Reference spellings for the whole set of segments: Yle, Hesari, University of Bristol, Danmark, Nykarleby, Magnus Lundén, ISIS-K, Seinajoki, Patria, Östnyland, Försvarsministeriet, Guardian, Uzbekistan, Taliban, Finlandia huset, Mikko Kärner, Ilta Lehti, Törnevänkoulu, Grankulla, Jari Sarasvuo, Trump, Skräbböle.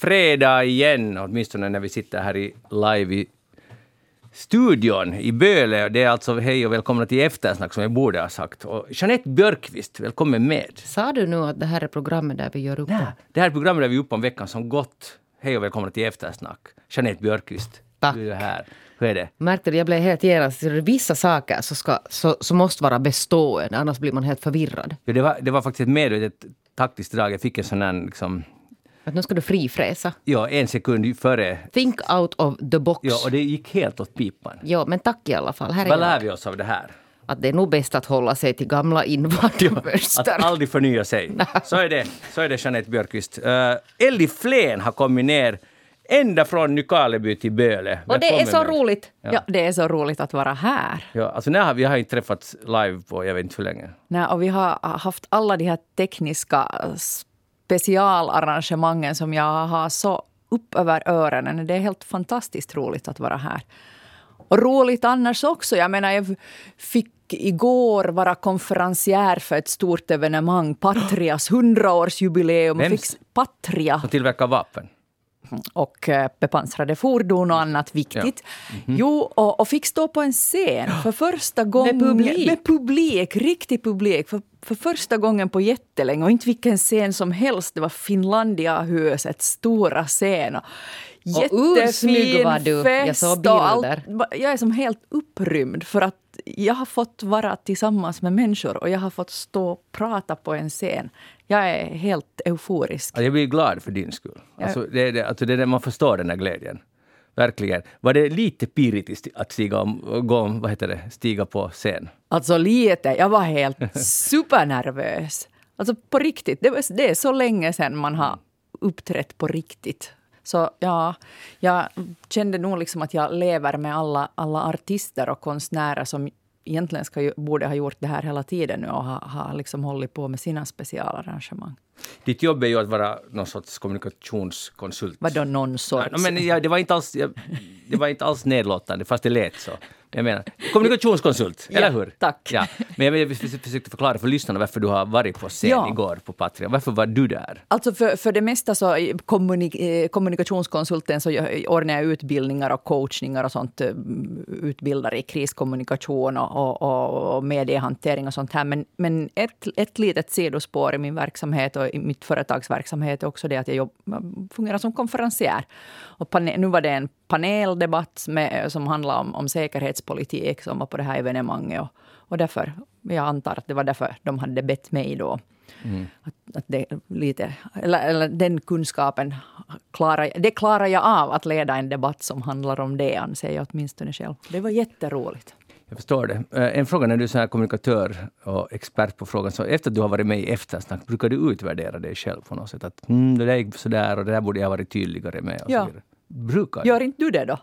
fredag igen, åtminstone när vi sitter här i live i studion i Böle. Det är alltså hej och välkomna till Eftersnack som jag borde ha sagt. Och Jeanette Björkvist, välkommen med. Sa du nu att det här är programmet där vi gör upp? Nej, det här är programmet där vi gör upp om veckan som gått. Hej och välkomna till Eftersnack. Jeanette Björkvist, tack. Du är här. Hur är det? Märkte du, jag blev helt genast. Vissa saker så måste vara bestående, annars blir man helt förvirrad. Ja, det var faktiskt ett medvetet taktiskt drag. Jag fick en sån här liksom... Att nu ska du frifräsa. Ja, en sekund före. Think out of the box. Ja, och det gick helt åt pipan. Ja, men tack i alla fall. Vad lär vi oss av det här? Att det är nog bäst att hålla sig till gamla invandrarmönster. Ja, att aldrig förnya sig. Så är det Jeanette Björkvist. Elli Flen har kommit ner ända från Nykarleby till Böle. Och det är så roligt. Ja, det är så roligt att vara här. Ja, alltså vi har inte träffats live på jag vet inte hur länge. Nej, och vi har haft alla de här tekniska specialarrangemangen som jag har så upp över öronen. Det är helt fantastiskt roligt att vara här. Och roligt annars också. Jag menar, jag fick igår vara konferencier för ett stort evenemang. Patrias 100-årsjubileum. Vems? Patria. Som tillverkar vapen. Och bepansrade fordon och annat viktigt. Ja. Mm-hmm. Jo, och fick stå på en scen för första gången. Med publik, riktig publik. För första gången på jättelänge. Och inte vilken scen som helst. Det var Finlandia huset, stora scen. Och ursnygg var du. Jag såg bilder. Jag är som helt upprymd för att jag har fått vara tillsammans med människor. Och jag har fått stå och prata på en scen. Jag är helt euforisk. Jag blir glad för din skull. Alltså, det är man förstår den här glädjen. Verkligen. Var det lite pirrigt att stiga på scen? Alltså lite. Jag var helt supernervös. Alltså på riktigt. Det är så länge sedan man har uppträtt på riktigt. Så ja, jag kände nog liksom att jag lever med alla artister och konstnärer som egentligen borde ha gjort det här hela tiden nu och ha liksom hållit på med sina specialarrangemang. Ditt jobb är ju att vara någon sorts kommunikationskonsult. Vadå någon sorts? Nej, men det var inte alls nedlåtande, fast det lät så. Jag menar, kommunikationskonsult, eller hur? Tack. Ja. Men jag försökte förklara för lyssnarna varför du har varit på scen igår på Patria. Varför var du där? Alltså för det mesta så kommunikationskonsulten så ordnar jag utbildningar och coachningar och sånt. Utbildar i kriskommunikation och mediehantering och sånt här. Men ett litet sidospår i min verksamhet och i mitt företagsverksamhet är också det att jag fungerar som konferencier. Och nu var det en paneldebatt som handlar om säkerhetspolitik som var på det här evenemanget. Och därför, jag antar att det var därför de hade bett mig då. Mm. Att det lite, eller den kunskapen klarar jag av att leda en debatt som handlar om det, anser jag åtminstone själv. Det var jätteroligt. Jag förstår det. En fråga när du är så här kommunikatör och expert på frågan, så efter att du har varit med i Eftersnack, brukar du utvärdera dig själv på något sätt? Att det där gick sådär och det där borde jag ha varit tydligare med och så vidare. Brukar. Gör inte du det då?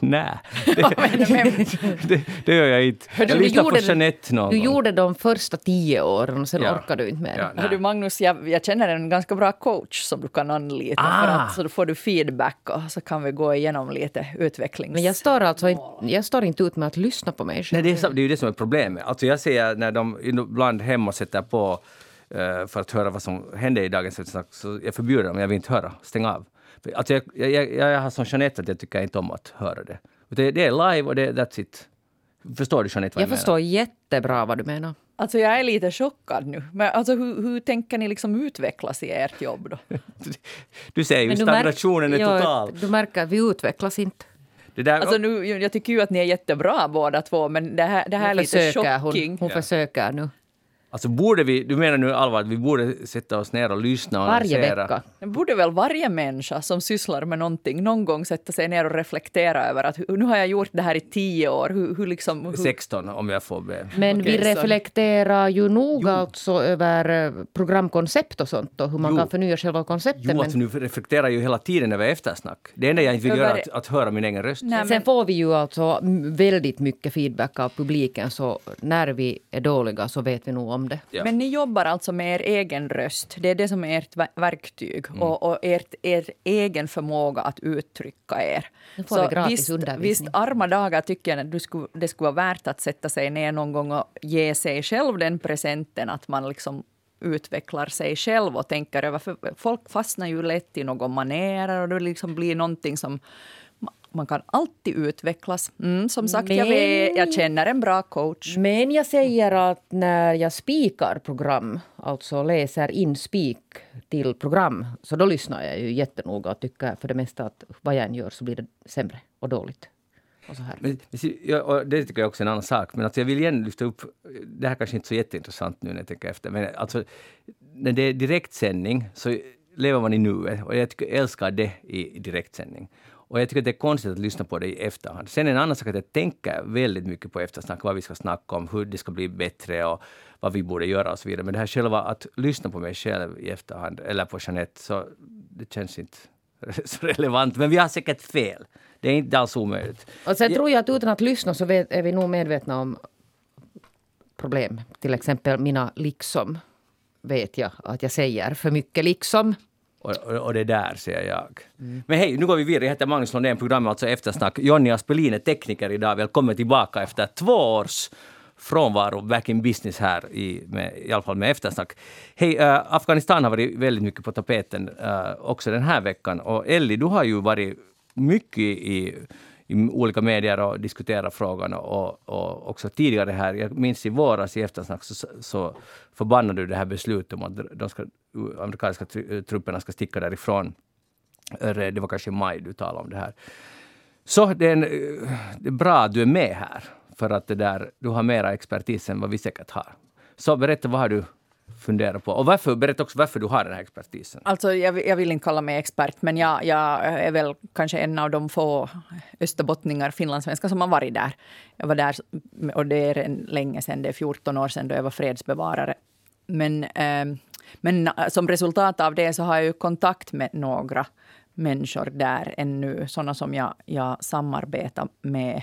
Nej, det gör jag inte. Jag lyssnade på Jeanette någon gång. Du gjorde de första 10 åren och sen orkade du inte med. Ja, du Magnus, jag känner en ganska bra coach som du kan anlita. För att, så då får du feedback och så kan vi gå igenom lite utvecklings. Men jag står inte ut med att lyssna på mig själv. Nej, det är ju det som är problemet. Alltså jag ser när de ibland hemma sätter på för att höra vad som händer i dagens snack, så jag förbjuder dem, jag vill inte höra. Stäng av. Alltså jag har som Jeanette att jag tycker inte om att höra det. Det är live och that's it. Förstår du Jeanette vad jag menar? Jag förstår jättebra vad du menar. Alltså jag är lite chockad nu. Men alltså hur tänker ni liksom utvecklas i ert jobb då? Du säger ju stagnationen är total. Du märker att vi utvecklas inte. Det där, alltså nu, jag tycker ju att ni är jättebra båda två, men det här är lite chocking. Hon försöker nu. Alltså borde vi, du menar nu allvar att vi borde sätta oss ner och lyssna och varje analysera. Vecka. Det borde väl varje människa som sysslar med någonting någon gång sätta sig ner och reflektera över att nu har jag gjort det här i 10 år. 16 om jag får be. Men okej, vi reflekterar ju nog alltså över programkoncept och sånt och hur man kan förnya själva konceptet. Jo, att nu reflekterar ju hela tiden över Eftersnack. Det enda jag inte vill göra är att höra min egen röst. Nej, sen får vi ju alltså väldigt mycket feedback av publiken, så när vi är dåliga så vet vi nog om det. Ja. Men ni jobbar alltså med er egen röst. Det är det som är ert verktyg och er egen förmåga att uttrycka er. Så visst arma dagar tycker jag att det skulle vara värt att sätta sig ner någon gång och ge sig själv den presenten att man liksom utvecklar sig själv och tänker över. För folk fastnar ju lätt i någon manér och det liksom blir någonting som... Man kan alltid utvecklas. Som sagt, jag känner en bra coach. Men jag säger att när jag spikar program, alltså läser in spik till program, så då lyssnar jag ju jättenoga och tycker för det mesta att vad jag än gör så blir det sämre och dåligt. Och så här. Men, det tycker jag också är en annan sak. Men alltså jag vill igen lyfta upp, det här kanske inte är så jätteintressant nu när jag tänker efter, men alltså, när det är direktsändning så lever man i nuet. Och jag älskar det i direktsändning. Och jag tycker att det är konstigt att lyssna på det i efterhand. Sen en annan sak att jag tänker väldigt mycket på eftersnack. Vad vi ska snacka om, hur det ska bli bättre och vad vi borde göra och så vidare. Men det här själva att lyssna på mig själv i efterhand eller på Jeanette, så det känns inte så relevant. Men vi har säkert fel. Det är inte alls omöjligt. Och sen tror jag att utan att lyssna så är vi nog medvetna om problem. Till exempel mina liksom vet jag att jag säger för mycket liksom. Och det där säger jag. Men hej, nu går vi vidare. Jag heter Magnus Lundén, programmet alltså Eftersnack. Jonny Aspelin är tekniker idag. Välkommen tillbaka efter 2 års frånvaro, back in business här i alla fall med Eftersnack. Hej, Afghanistan har varit väldigt mycket på tapeten också den här veckan. Och Elli, du har ju varit mycket i olika medier och diskuterat frågan och också tidigare här. Jag minns i våras i Eftersnack så förbannade du det här beslutet om att amerikanska trupperna ska sticka därifrån. Det var kanske i maj du talade om det här. Så det är bra att du är med här för att du har mera expertis än vad vi säkert har. Så berätta, vad har du funderat på? Och berätta också varför du har den här expertisen. Alltså jag vill inte kalla mig expert, men jag är väl kanske en av de få österbottningar, finlandssvenskar som har varit där. Jag var där och det är länge sedan, det är 14 år sedan då jag var fredsbevarare. Men som resultat av det så har jag ju kontakt med några människor där ännu. Sådana som jag samarbetar med.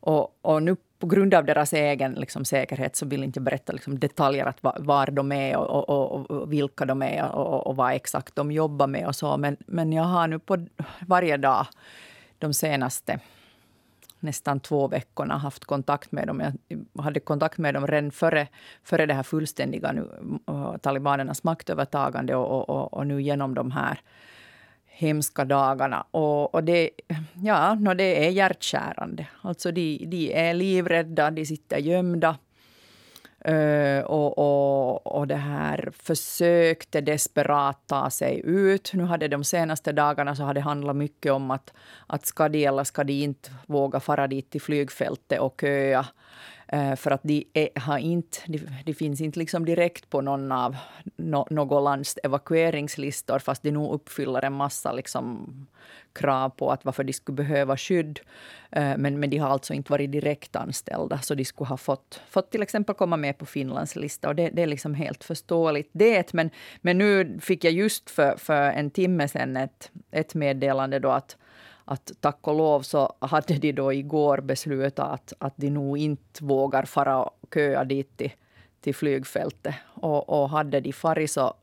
Och nu på grund av deras egen liksom, säkerhet så vill inte berätta liksom, detaljer att var de är och vilka de är och vad exakt de jobbar med och så. Men jag har nu på varje dag de senaste nästan 2 veckorna haft kontakt med dem. Jag hade kontakt med dem redan före det här fullständiga nu, talibanernas maktövertagande och nu genom de här hemska dagarna. Och det är hjärtskärande. Alltså de är livrädda, de sitter gömda. Och det här försökte desperat ta sig ut. Nu hade de senaste dagarna så hade handlat mycket om att ska de eller ska de inte våga fara dit till flygfältet och köa. För att de finns inte liksom direkt på någon av något lands evakueringslistor, fast de nog uppfyller en massa liksom krav på att varför de skulle behöva skydd. Men de har alltså inte varit direkt anställda, så de skulle ha fått till exempel komma med på Finlands lista. Och det är liksom helt förståeligt det. Men nu fick jag just för en timme sedan ett meddelande då att tack och lov så hade de då igår beslutat att de nog inte vågar fara och köa dit till flygfältet. Och hade de farit så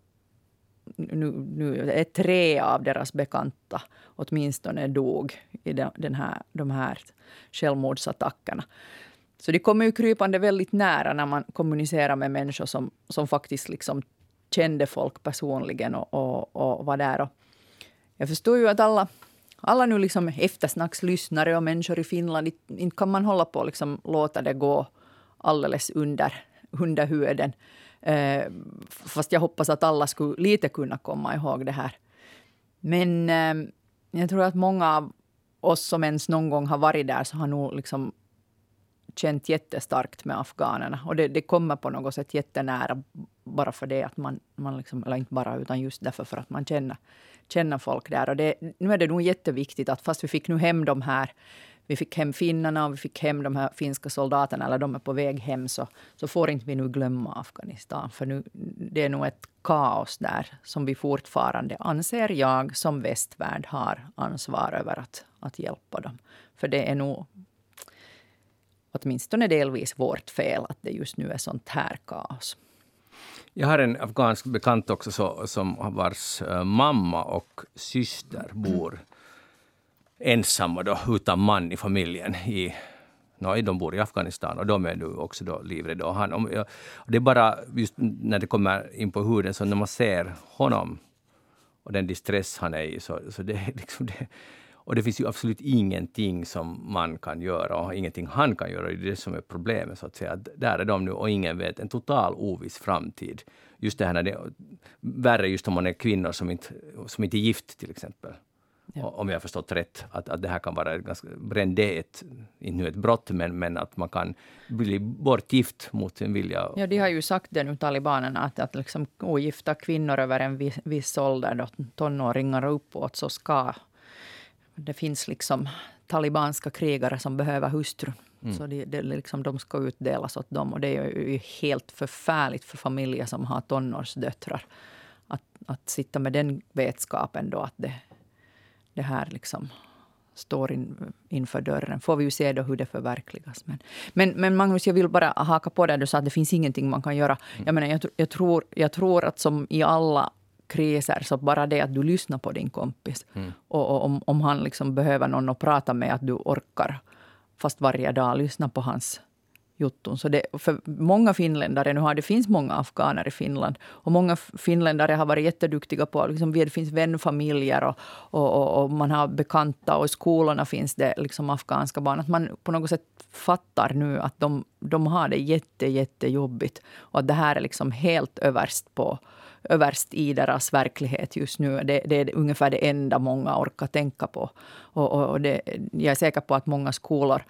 nu är 3 av deras bekanta åtminstone dog i de här självmordsattackerna. Så det kommer ju krypande väldigt nära när man kommunicerar med människor som faktiskt liksom kände folk personligen och var där. Och jag förstår ju att alla nu liksom eftersnackslyssnare och människor i Finland, inte kan man hålla på liksom låta det gå alldeles under huden. Fast jag hoppas att alla skulle lite kunna komma ihåg det här. Men jag tror att många av oss som ens någon gång har varit där så har nog liksom känt jättestarkt med afghanerna. Och det kommer på något sätt jättenära bara för det att man liksom, eller inte bara utan just därför för att man känner folk där. Och nu är det nog jätteviktigt att fast vi fick nu hem de här, vi fick hem finnarna och vi fick hem de här finska soldaterna, eller de är på väg hem, så får inte vi nu glömma Afghanistan. För nu, det är nog ett kaos där som vi fortfarande anser jag som västvärld har ansvar över att hjälpa dem. För det är nog åtminstone delvis vårt fel att det just nu är sånt här kaos. Jag har en afghansk bekant också som vars mamma och syster bor ensamma då, utan man i familjen i Nej, de bor i Afghanistan och de är nu också då livrädda. Och det är bara just när det kommer in på huden, så när man ser honom och den distress han är i, så det är liksom det. Och det finns ju absolut ingenting som man kan göra och ingenting han kan göra. Det är det som är problemet, så att säga. Där är de nu och ingen vet. En total oviss framtid. Just det här när det är värre just om man är kvinnor som inte är gift till exempel. Ja. Om jag har förstått rätt, att det här kan vara ganska brändet, inte ett brott, men att man kan bli bortgift mot sin vilja. Ja, de har ju sagt det nu, talibanerna, att liksom ogifta kvinnor över en viss ålder, då, tonåringar och uppåt, så ska... Det finns liksom talibanska krigare som behöver hustrun. Mm. Så liksom, de ska utdelas åt dem. Och det är ju helt förfärligt för familjer som har tonårsdöttrar. Att sitta med den vetskapen då, att det här liksom står inför dörren. Får vi ju se då hur det förverkligas. Men Magnus, jag vill bara haka på där du sa att det finns ingenting man kan göra. Mm. Jag menar, jag tror att som i alla kriser, så bara det att du lyssnar på din kompis. Mm. Och om han liksom behöver någon att prata med, att du orkar fast varje dag lyssna på hans jutton. Så det, för många finländare, det finns många afghaner i Finland. Och många finländare har varit jätteduktiga på, liksom, det finns vänfamiljer och man har bekanta. Och i skolorna finns det liksom afghanska barn. Att man på något sätt fattar nu att de har det jättejobbigt. Och att det här är liksom helt överst i deras verklighet just nu. Det är ungefär det enda många orkar tänka på. Och jag är säker på att många skolor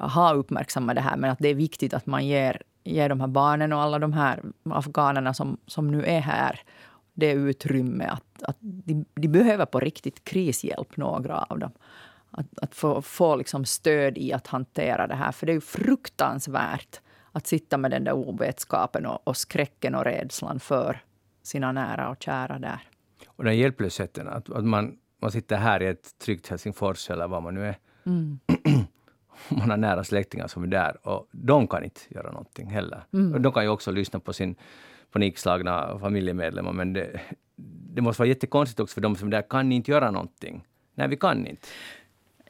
har uppmärksammat det här, men att det är viktigt att man ger de här barnen och alla de här afghanerna som nu är här det utrymme att de behöver på riktigt krishjälp, några av dem. Att få liksom stöd i att hantera det här, för det är ju fruktansvärt att sitta med den där ovetskapen och skräcken och rädslan för sina nära och kära där. Och den hjälplösheten, att man sitter här i ett tryggt Helsingfors eller vad man nu är. Mm. Man har nära släktingar som är där och de kan inte göra någonting heller. Mm. Och de kan ju också lyssna på sin panikslagna familjemedlemmar, men det måste vara jättekonstigt också för de som är där. Kan ni inte göra någonting? Nej, vi kan inte.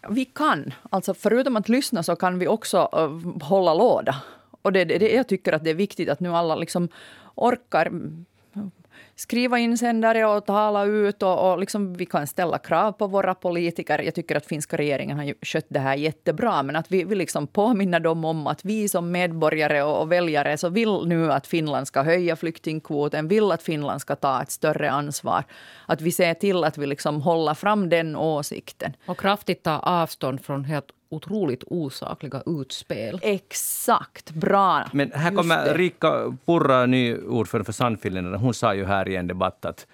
Vi kan. Alltså förutom att lyssna så kan vi också hålla låda. Och det jag tycker att det är viktigt att nu alla liksom orkar skriva insändare och tala ut och liksom vi kan ställa krav på våra politiker. Jag tycker att finska regeringen har skött det här jättebra, men att vi liksom påminner dem om att vi som medborgare och väljare så vill nu att Finland ska höja flyktingkvoten, vill att Finland ska ta ett större ansvar. Att vi ser till att vi liksom håller fram den åsikten. Och kraftigt ta avstånd från helt otroligt osakliga utspel. Exakt, bra. Men här kommer Riikka Purra, ny ordförande för Sannfinländarna. Hon sa ju här i en debatt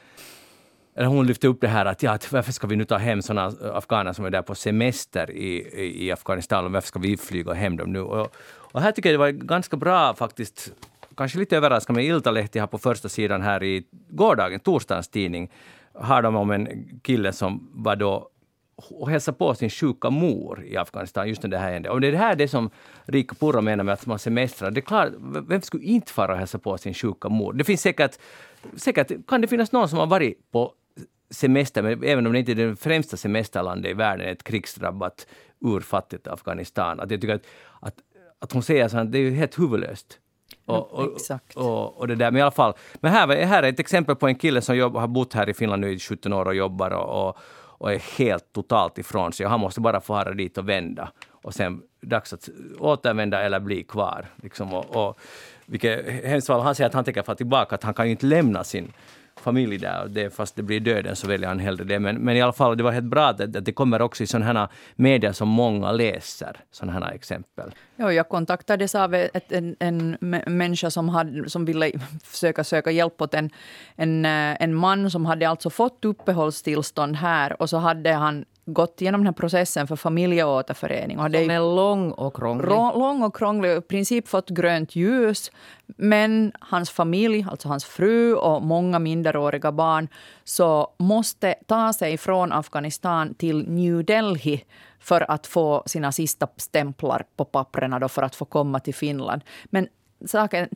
eller hon lyfte upp det här att varför ska vi nu ta hem sådana afghaner som är där på semester i Afghanistan och varför ska vi flyga hem dem nu? Och här tycker jag det var ganska bra faktiskt, kanske lite överraskande, med Ilta Lehti här på första sidan här i gårdagen, torsdagens tidning, har de om en kille som var då och hälsa på sin sjuka mor i Afghanistan, just när det här hände. Och det är det här det som Riikka Purra menar med att man semestrar. Det är klart, vem skulle inte fara och hälsa på sin sjuka mor? Det finns säkert kan det finnas någon som har varit på semester, men även om det inte är det främsta semesterlandet i världen, ett krigsdrabbat, urfattigt Afghanistan. Att jag tycker att hon säger så här, det är ju helt huvudlöst. Exakt. Och det där, men i alla fall. Men här är ett exempel på en kille som har bott här i Finland nu i 17 år och jobbar och är helt totalt ifrån sig. Han måste bara få fara dit och vända. Och sen dags att återvända eller bli kvar. Liksom. Och vilket hemskt fall, han säger att han tänker få tillbaka. Att han kan ju inte lämna sin familj där. Och fast det blir döden så väljer han hellre det. Men i alla fall, det var helt bra att det kommer också i sådana här medier som många läser. Sådana här exempel. Ja, jag kontaktades av en människa som ville söka hjälp åt en man som hade alltså fått uppehållstillstånd här. Och så hade han gått igenom den här processen för familjeåterförening. Och som är lång och krånglig. Lång och krånglig. I princip fått grönt ljus. Men hans familj, alltså hans fru och många minderåriga barn, så måste ta sig från Afghanistan till New Delhi för att få sina sista stämplar på papperna då för att få komma till Finland. Men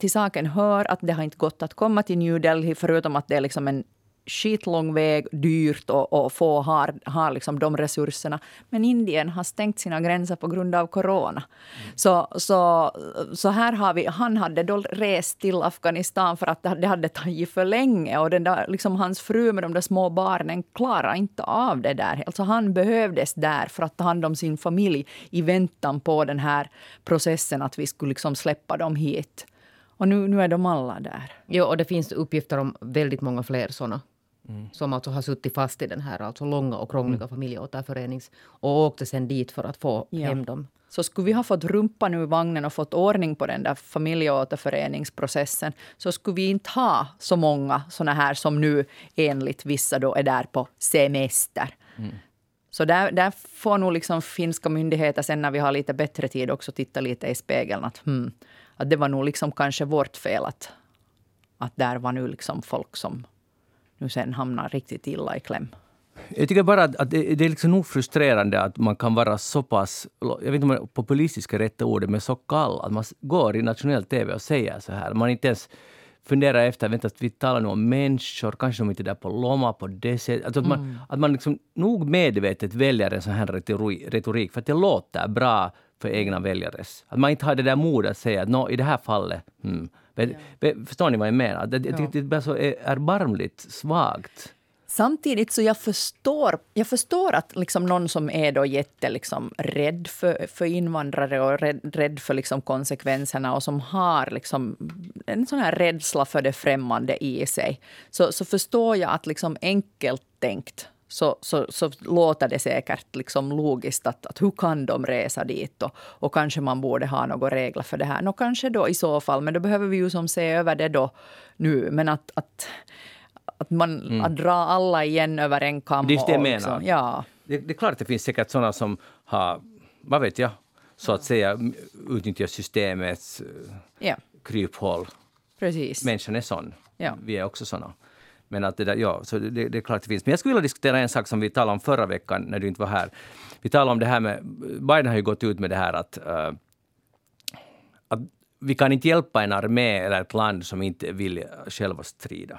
till saken hör att det har inte gått att komma till New Delhi förutom att det är liksom en skitlång väg, dyrt och få har liksom de resurserna. Men Indien har stängt sina gränser på grund av corona. Så här har vi, han hade då rest till Afghanistan för att det hade tagit för länge. Och den där, liksom hans fru med de där små barnen klarar inte av det där. Alltså han behövdes där för att ta hand om sin familj i väntan på den här processen att vi skulle liksom släppa dem hit. Och nu är de alla där. Jo, och det finns uppgifter om väldigt många fler sådana. Mm. Som alltså har suttit fast i den här alltså långa och krångliga familjeåterförenings. Och åkte sen dit för att få hem dem. Så skulle vi ha fått rumpa nu i vagnen och fått ordning på den där familjeåterföreningsprocessen. Så skulle vi inte ha så många sådana här som nu enligt vissa då är där på semester. Mm. Så där får nog liksom finska myndigheter sen när vi har lite bättre tid också titta lite i spegeln att att det var nog liksom kanske vårt fel att där var nu liksom folk som nu sen hamnar riktigt illa i kläm. Jag tycker bara att det är liksom nog frustrerande att man kan vara så pass, jag vet inte om populistiska rätta ordet, men så kall att man går i nationell tv och säger så här. Man inte ens funderar efter, att vi talar nu om människor, kanske de inte där på lomma, på det sättet. Alltså att man liksom nog medvetet väljer en sån här retorik för att det låter bra för egna väljares. Att man inte har det där modet att säga att i det här fallet... Förstår ni vad jag menar? Det blir så erbarmligt svagt. Samtidigt så jag förstår att liksom någon som är då liksom rädd för invandrare och rädd för liksom konsekvenserna och som har liksom en sån här rädsla för det främmande i sig. Så förstår jag att liksom enkelt tänkt så låter det säkert liksom logiskt att hur kan de resa dit och kanske man borde ha några regler för det här. Nå kanske då i så fall, men då behöver vi ju som se över det då nu. Men att dra alla igen över en kam. Det är det jag menar. Ja. Det är klart att det finns säkert sådana som har, vad vet jag, så att säga utnyttjar systemets kryphål. Precis. Människan är sån. Ja. Vi är också såna. Men att det där, så det är klart att det finns. Men jag skulle vilja diskutera en sak som vi talade om förra veckan när du inte var här. Vi talade om det här med, Biden har ju gått ut med det här att vi kan inte hjälpa en armé eller ett land som inte vill själva strida.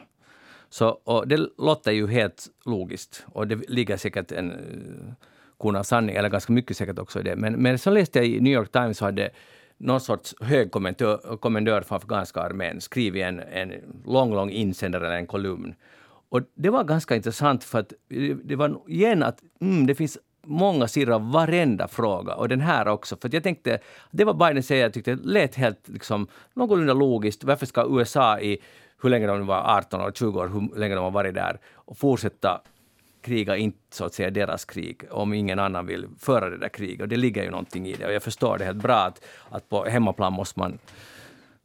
Så det låter ju helt logiskt och det ligger säkert en korn av sanning eller ganska mycket säkert också i det. Men så läste jag i New York Times så hade någon sorts högkommendör för afghanska armén skrivit en lång insändare eller en kolumn. Och det var ganska intressant för att det var igen att det finns många sidor av varenda fråga och den här också. För att jag tänkte, det var Biden säger, jag tyckte det lät helt liksom någorlunda logiskt. Varför ska USA i hur länge de var 18 och 20 år, hur länge de har varit där och fortsätta kriga, inte så att säga deras krig, om ingen annan vill föra det där kriget. Och det ligger ju någonting i det. Och jag förstår det helt bra att på hemmaplan måste man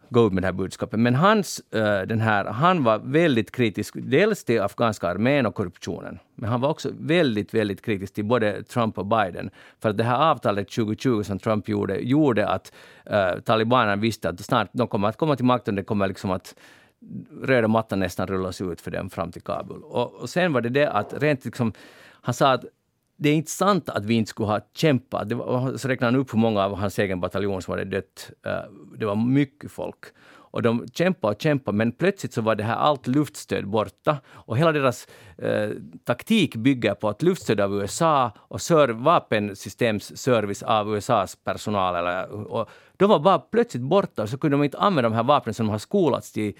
gå ut med det här budskapet. Men han var väldigt kritisk dels till afghanska armén och korruptionen. Men han var också väldigt, väldigt kritisk till både Trump och Biden. För att det här avtalet 2020 som Trump gjorde att talibanerna visste att snart de kommer att komma till makten. Det kommer liksom att röda mattan nästan rullas ut för dem fram till Kabul. Och sen var det att rent liksom, han sa att det är inte sant att vi inte skulle ha kämpat. Så räknade han upp hur många av hans egen bataljon som var dött. Det var mycket folk. Och de kämpade, men plötsligt så var det här allt luftstöd borta. Och hela deras taktik bygger på att luftstöd av USA och vapensystemsservice av USAs personal. Och de var bara plötsligt borta, så kunde de inte använda de här vapnen som de har skolats i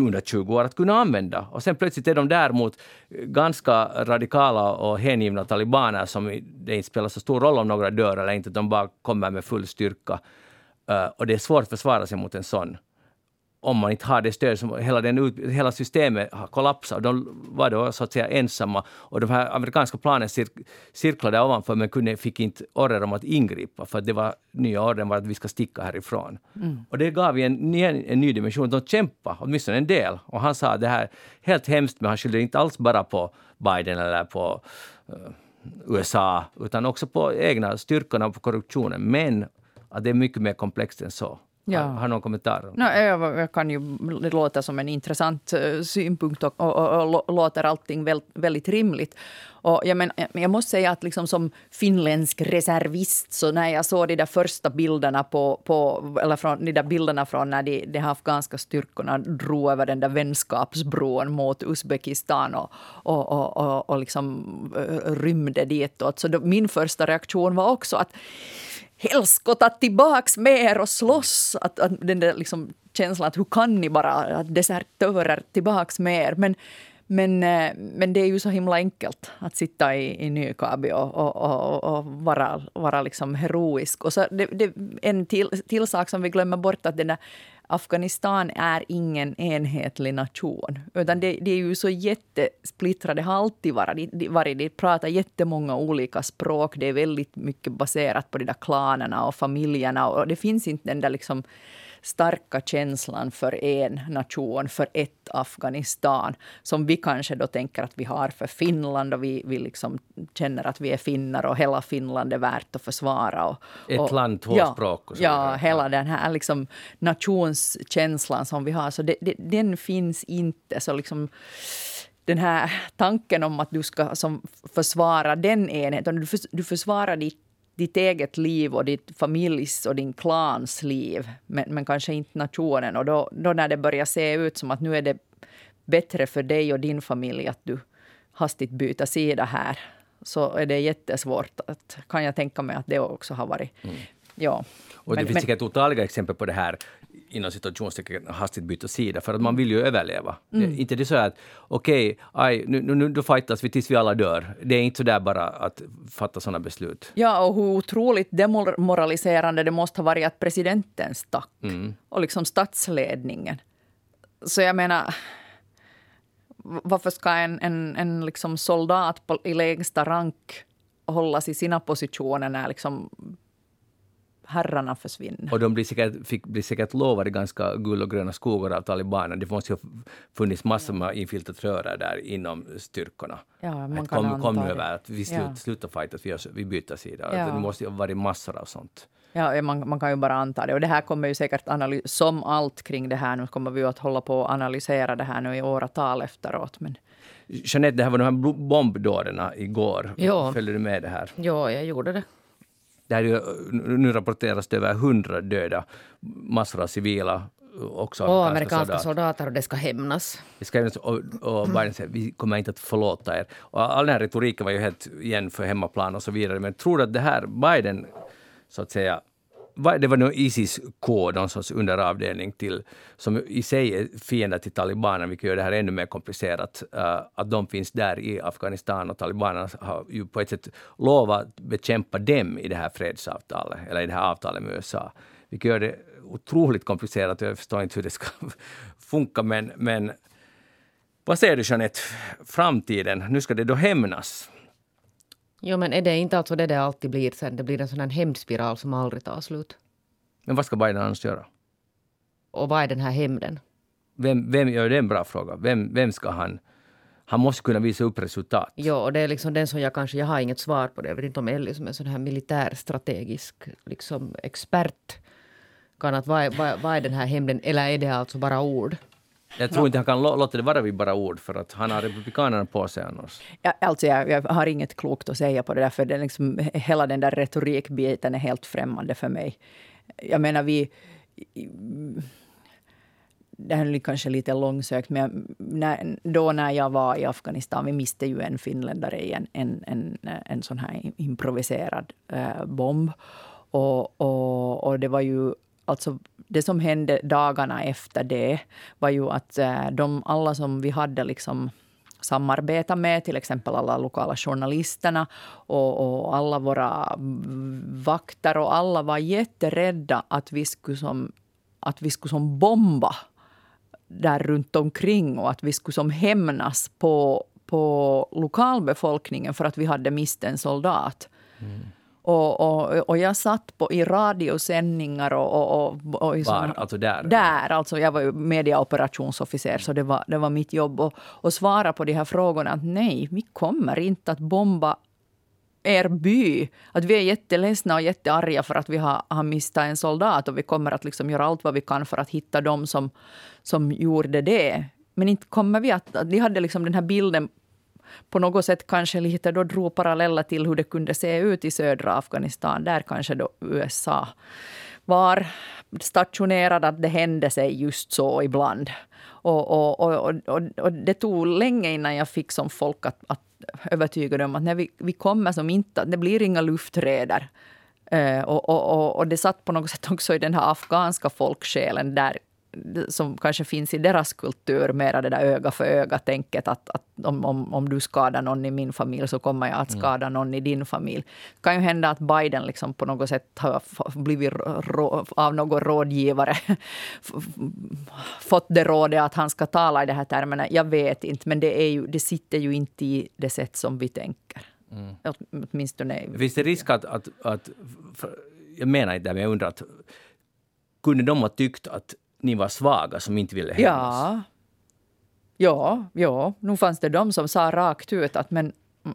under 20 år att kunna använda. Och sen plötsligt är de där mot ganska radikala och hängivna talibaner som det inte spelar så stor roll om några dör eller inte. De bara kommer med full styrka. Och det är svårt att försvara sig mot en sån. Om man inte har det stöd som hela systemet har kollapsat. De var då så att säga ensamma. Och de här amerikanska planen cirklade ovanför men fick inte order om att ingripa. För att det var nya orden var att vi ska sticka härifrån. Mm. Och det gav en ny dimension. De kämpade, åtminstone en del. Och han sa det här helt hemskt, men han skyllde inte alls bara på Biden eller på USA. Utan också på egna styrkorna och på korruptionen. Men att det är mycket mer komplext än så. Ja. Har någon kommentar? Jag kan ju låta som en intressant synpunkt och låter allting väldigt rimligt. Och jag måste säga att liksom som finländsk reservist, så när jag såg de där första bilderna eller från, de där bilderna från när de afghanska styrkorna drog över den där vänskapsbron mot Uzbekistan och liksom rymde ditåt. Så min första reaktion var också att helskotta tillbaks med er och slåss. Att den där liksom känslan att hur kan ni bara att desertörer tillbaks med er? Men det är ju så himla enkelt att sitta i Nykarleby och vara liksom heroisk. Och så en till sak som vi glömmer bort, att den Afghanistan är ingen enhetlig nation. Utan det är ju så jättesplittrade, har alltid varit. De pratar jättemånga olika språk. Det är väldigt mycket baserat på de där klanerna och familjerna. Och det finns inte den där liksom starka känslan för en nation, för ett Afghanistan, som vi kanske då tänker att vi har för Finland, och vi liksom känner att vi är finnar och hela Finland är värt att försvara. Ett land, två språk. Och så hela den här liksom nationskänslan som vi har, så den finns inte. Så liksom den här tanken om att du ska som försvara den enheten, du försvarar ditt eget liv och ditt familjs och din klans liv, men kanske inte nationen. Och då när det börjar se ut som att nu är det bättre för dig och din familj att du hastigt byter sida här, så är det jättesvårt. Kan jag tänka mig att det också har varit... Ja. Och det finns säkert otaliga exempel på det här inom situationstecken hastigt byta sida, för att man vill ju överleva. Det är inte det så att nu fightas vi tills vi alla dör. Det är inte så där bara att fatta sådana beslut. Ja, och hur otroligt demoraliserande det måste ha varit att presidenten stack och liksom statsledningen. Så jag menar, varför ska en liksom soldat i lägsta rank hållas i sina positioner när liksom herrarna försvinner. Och de blir säkert lovade ganska guld och gröna skogar av talibanerna. Det måste ju ha funnits massor med infiltratörer där inom styrkorna. Ja, man kan anta kom över att vi slutar fightas, vi byter sida. Ja. Det måste ju ha varit massor av sånt. Ja, man kan ju bara anta det. Och det här kommer ju säkert som allt kring det här. Nu kommer vi att hålla på och analysera det här nu i åratal efteråt, men... Jeanette, det här var de här bombdåderna igår. Ja. Följer du med det här? Ja, jag gjorde det. Där nu rapporteras det över 100 döda, massor av civila, också amerikanska soldater, och det ska hämnas. Det ska hämnas, och Biden säger, vi kommer inte att förlåta er. Och all den här retoriken var ju helt igen för hemmaplan och så vidare. Men tror du att det här Biden, så att säga, det var nog ISIS-K, någon sorts underavdelning till, som i sig är fiender till talibanerna, vilket gör det här ännu mer komplicerat, att de finns där i Afghanistan, och talibanerna har ju på ett sätt lovat bekämpa dem i det här fredsavtalet, eller i det här avtalet med USA. Vilket gör det otroligt komplicerat, och jag förstår inte hur det ska funka, men vad säger du, Jeanette, framtiden? Nu ska det då hämnas. Jo, men är det inte alltså det alltid blir sen? Det blir en sån här hämndspiral som aldrig tar slut. Men vad ska Biden annars göra? Och vad är den här hämnden? Vem gör det, en bra fråga. Vem ska han... Han måste kunna visa upp resultat. Ja, och det är liksom den som jag har inget svar på det. Jag vet inte om Elli som är en sån här militärstrategisk liksom expert kan att vad är den här hämnden? Eller är det alltså bara ord? Jag tror inte han kan låta det vara vid bara ord, för att han har republikanerna på sig annars. Ja, alltså jag har inget klokt att säga på det där, för det liksom, hela den där retorikbiten är helt främmande för mig. Jag menar, det här är kanske lite långsökt, men när jag var i Afghanistan, vi miste ju en finländare i en sån här improviserad bomb. Och det var ju... Alltså det som hände dagarna efter det var ju att alla som vi hade liksom samarbetat med, till exempel alla lokala journalisterna och alla våra vakter, och alla var jätterädda att vi skulle som bomba där runt omkring, och att vi skulle som hämnas på lokalbefolkningen för att vi hade mist en soldat. Och jag satt i radiosändningar och var, alltså där. Alltså jag var ju mediaoperationsofficer, så det var mitt jobb att svara på de här frågorna. Att nej, vi kommer inte att bomba er by. Att vi är jätteledsna och jättearga för att vi har mistat en soldat. Och vi kommer att liksom göra allt vad vi kan för att hitta dem som gjorde det. Men inte kommer vi att... De hade liksom den här bilden på något sätt kanske lite då drog paralleller till hur det kunde se ut i södra Afghanistan. Där kanske då USA var stationerad, att det hände sig just så ibland. Och det tog länge innan jag fick som folk att övertyga dem att när vi kommer som inte, det blir inga lufträder. Och det satt på något sätt också i den här afghanska folksjälen där, som kanske finns i deras kultur, mera det där öga för öga-tänket att om du skadar någon i min familj så kommer jag att skada någon i din familj. Det kan ju hända att Biden liksom på något sätt har blivit av någon rådgivare fått det rådet att han ska tala i de här termerna. Jag vet inte, men det sitter ju inte i det sätt som vi tänker. Mm. Åtminstone. Finns det risk att jag menar inte det, men jag undrar att kunde de ha tyckt att ni var svaga som inte ville hämnas? Ja. Nu fanns det de som sa rakt ut att men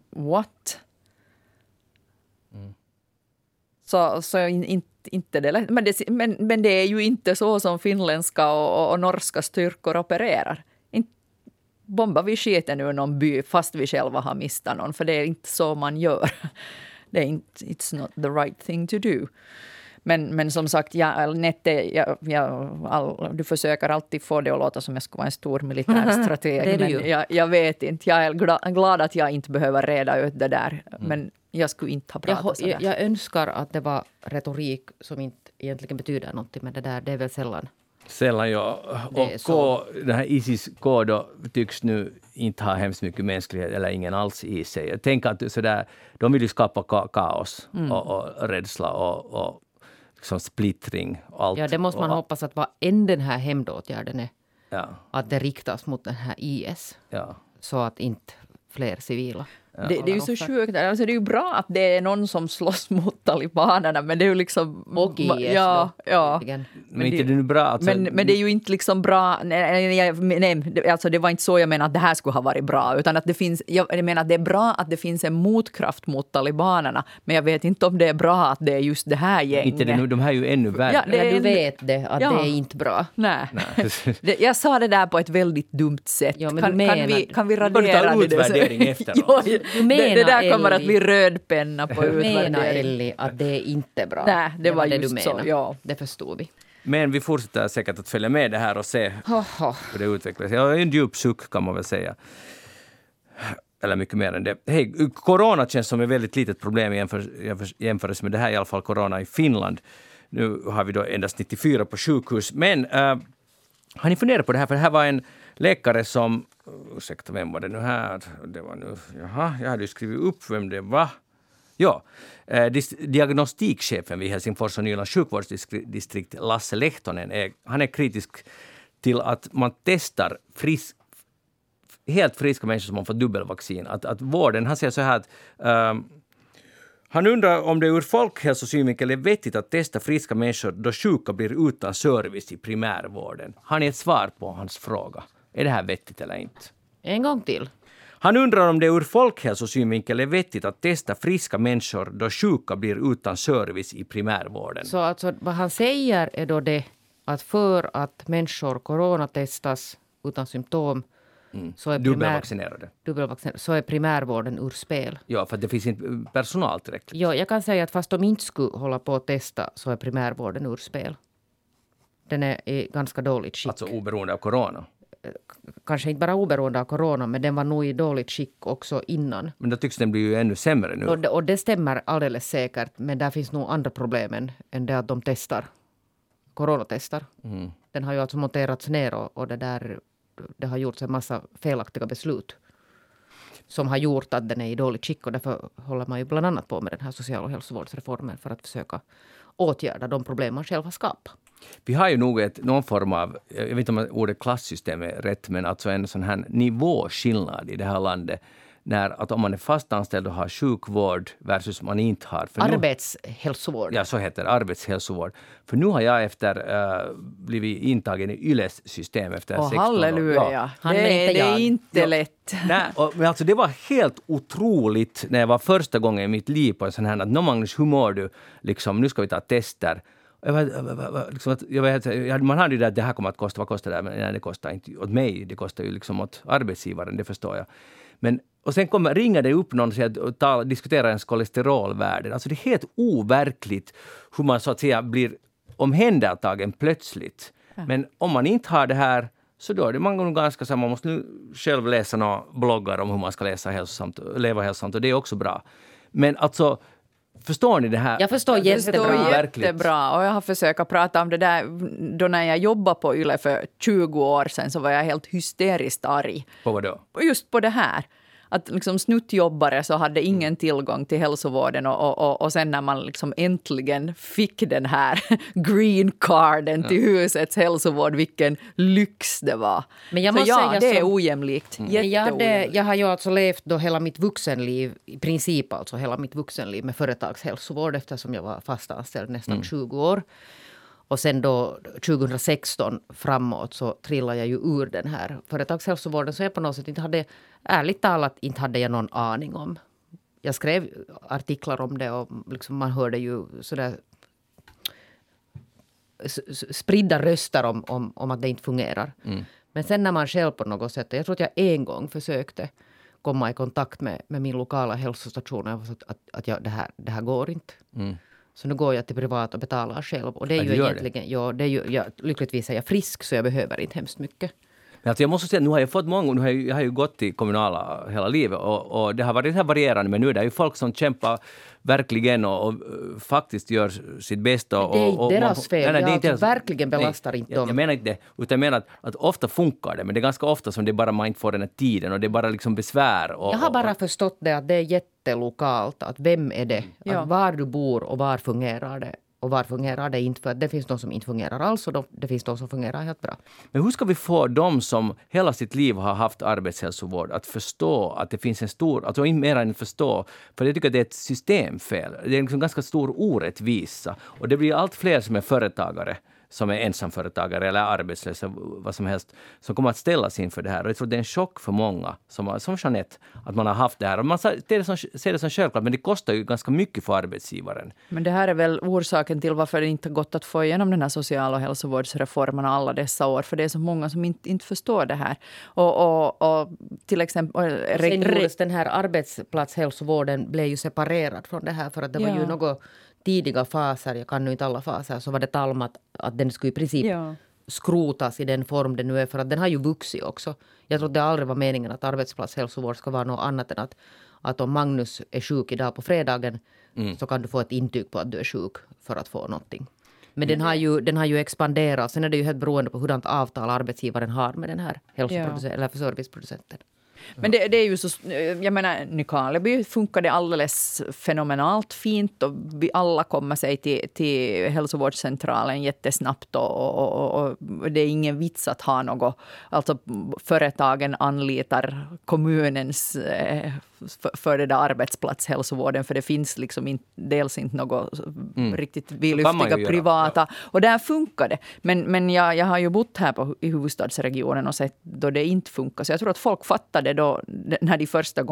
what? Mm. Så inte det. Men det är ju inte så som finländska och norska styrkor opererar. Bombar vi skiten ur någon by fast vi själva har mistat någon, för det är inte så man gör. Det är inte, it's not the right thing to do. Men som sagt, du försöker alltid få det att låta som jag skulle vara en stor militärstrateg. Men jag vet inte. Jag är glad att jag inte behöver reda ut det där. Mm. Men jag skulle inte ha pratat så där. Jag önskar att det var retorik som inte egentligen betyder någonting. Men det där, det är väl sällan. Sällan, ja. Och den här ISIS-K då tycks nu inte ha hemskt mycket mänsklighet eller ingen alls i sig. Jag tänker att sådär, de vill ju skapa kaos och rädsla och liksom splittring. Och allt. Ja, det måste man hoppas att vad än den här hämndåtgärden är, att det riktas mot den här IS. Ja. Så att inte fler civila. Ja. Det är ju så sjukt. Alltså det är ju bra att det är någon som slåss mot talibanerna, men det är ju liksom... Och IS. Ja. Men inte det är ju bra. Alltså, men det är ju inte liksom bra... Nej, alltså det var inte så jag menar att det här skulle ha varit bra, utan att det finns... Jag menar att det är bra att det finns en motkraft mot talibanerna, men jag vet inte om det är bra att det är just det här gänget. Inte det, de här är ju ännu värre. Ja, men du vet det, att det är inte bra. Nej. Jag sa det där på ett väldigt dumt sätt. Ja, men kan vi radera det? Utvärdering efteråt. Det där kommer att bli röd penna på utvärdering. Menar Elli att det är inte bra? Nej, det var just det du menar. Så. Ja. Det förstår vi. Men vi fortsätter säkert att följa med det här och se hur det utvecklas. Ja, en djup suck kan man väl säga. Eller mycket mer än det. Hej, corona känns som ett väldigt litet problem jämfört med det här. I alla fall corona i Finland. Nu har vi då endast 94 på sjukhus. Men har ni funderat på det här? För det här var en läkare som... Ursäkta, vem var det nu här? Det var nu... Jaha, jag hade ju skrivit upp vem det var. Ja, diagnostikchefen vid Helsingfors och Nylands sjukvårdsdistrikt, Lasse Lehtonen, han är kritisk till att man testar helt friska människor som har fått dubbelvaccin. Att vården, han säger så här att... Han undrar om det ur folkhälsosynvinkel är vettigt att testa friska människor då sjuka blir utan service i primärvården. Har ni ett svar på hans fråga? Är det här vettigt eller inte? En gång till. Han undrar om det ur folkhälsosynvinkel är vettigt att testa friska människor då sjuka blir utan service i primärvården. Så alltså, vad han säger är då det att för att människor coronatestas utan symptom så är dubbelvaccinerade. Så är primärvården ur spel. Ja, för det finns inte personal tillräckligt. Ja, jag kan säga att fast de inte skulle hålla på att testa så är primärvården ur spel. Den är i ganska dåligt skick. Alltså oberoende av corona. Kanske inte bara oberoende av corona, men den var nog i dåligt skick också innan. Men då tycks den bli ju ännu sämre nu. Och det stämmer alldeles säkert, men där finns nog andra problem än det att de testar. Coronatestar. Mm. Den har ju alltså monterats ner och det där... Det har gjorts en massa felaktiga beslut som har gjort att den är i dåligt skick, och därför håller man ju bland annat på med den här social- och hälsovårdsreformen för att försöka åtgärda de problem man själv har skapat. Vi har ju nog någon form av, jag vet inte om ordet klassystem är rätt, men alltså en sån här nivåskillnad i det här landet. Att om man är fast anställd och har sjukvård versus man inte har. För arbetshälsovård. Nu, ja, så heter det. Arbetshälsovård. För nu har jag blivit intagen i Yles system efter 16 år. Halleluja. Ja. Det är inte lätt. Nej, men alltså det var helt otroligt när jag var första gången i mitt liv på en sån här att Magnus, hur mår du? Liksom, nu ska vi ta tester. Man hade ju det att det här kommer att kosta. Vad kostar det? Men nej, det kostar inte åt mig. Det kostar ju liksom åt arbetsgivaren, det förstår jag. Men Och sen ringer det upp någon och säger att diskutera ens kolesterolvärden. Alltså det är helt overkligt hur man så att säga blir omhändertagen plötsligt. Ja. Men om man inte har det här så då är det man ganska så man måste nu själv läsa några bloggar om hur man ska läsa hälsosamt, leva hälsosamt och det är också bra. Men alltså förstår ni det här? Jag förstår jättebra och jag har försökt prata om det där då när jag jobbade på Yle för 20 år sedan så var jag helt hysteriskt arg. På vad då? Just på det här. Att liksom snuttjobbare så hade ingen tillgång till hälsovården och sen när man liksom äntligen fick den här green carden till husets hälsovård, vilken lyx det var. Men jag måste säga det är ojämlikt. Jag har ju alltså levt då hela mitt vuxenliv, i princip alltså hela mitt vuxenliv med företagshälsovård eftersom jag var fast anställd nästan 20 år. Och sen då 2016 framåt så trillade jag ju ur den här företagshälsovården så jag på något sätt inte hade, ärligt talat, inte hade jag någon aning om. Jag skrev artiklar om det och liksom man hörde ju sådär spridda röster om att det inte fungerar. Mm. Men sen när man själv på något sätt, jag tror att jag en gång försökte komma i kontakt med min lokala hälsostation och så att jag, det här går inte. Mm. Så nu går jag till privat och betalar själv. Och det är ju egentligen, lyckligtvis är jag frisk så jag behöver inte hemskt mycket. Men alltså jag måste säga, jag har ju gått till kommunala hela livet och det har varit här varierande men nu är det ju folk som kämpar verkligen och faktiskt gör sitt bästa. Men det är inte deras fel, verkligen belastar inte dem. Jag menar inte det, utan jag menar att ofta funkar det men det är ganska ofta som det bara man inte får den här tiden och det är bara liksom besvär. Jag har bara förstått det att det är jättelokalt, att vem är det, att var du bor och var fungerar det. Och var fungerar det inte? För det finns de som inte fungerar alls och det finns de som fungerar helt bra. Men hur ska vi få de som hela sitt liv har haft arbetshälsovård att förstå att det finns en stor... Alltså inte mer än förstå, för jag tycker att det är ett systemfel. Det är liksom ganska stor orättvisa. Och det blir allt fler som är företagare, som är ensamföretagare eller arbetslösa, vad som helst, som kommer att ställas inför det här. Och jag tror det är en chock för många, som Jeanette, att man har haft det här. Och man ser det som självklart, men det kostar ju ganska mycket för arbetsgivaren. Men det här är väl orsaken till varför det inte har gått att få igenom den här sociala- och hälsovårdsreformen alla dessa år. För det är så många som inte förstår det här. Och till exempel... den här arbetsplatshälsovården blev ju separerad från det här för att det var ju något... tidiga faser, jag kan nu inte alla faser, så var det tal om att den skulle i princip skrotas i den form den nu är. För att den har ju vuxit också. Jag tror att det aldrig var meningen att arbetsplatshälsovård ska vara något annat än att om Magnus är sjuk idag på fredagen så kan du få ett intyg på att du är sjuk för att få någonting. Men den har ju expanderat. Sen är det ju helt beroende på hurdant avtal arbetsgivaren har med den här eller serviceproducenten. Men det är ju så, jag menar, Nykarleby funkade alldeles fenomenalt fint och vi alla kommer sig till hälsovårdscentralen jättesnabbt och det är ingen vits att ha något. Alltså företagen anlitar kommunens för det där arbetsplatshälsovården för det finns liksom inte något riktigt viluftiga privata och där funkar det. Men jag har ju bott här i huvudstadsregionen och sett då det inte funkar så jag tror att folk fattade då, när de första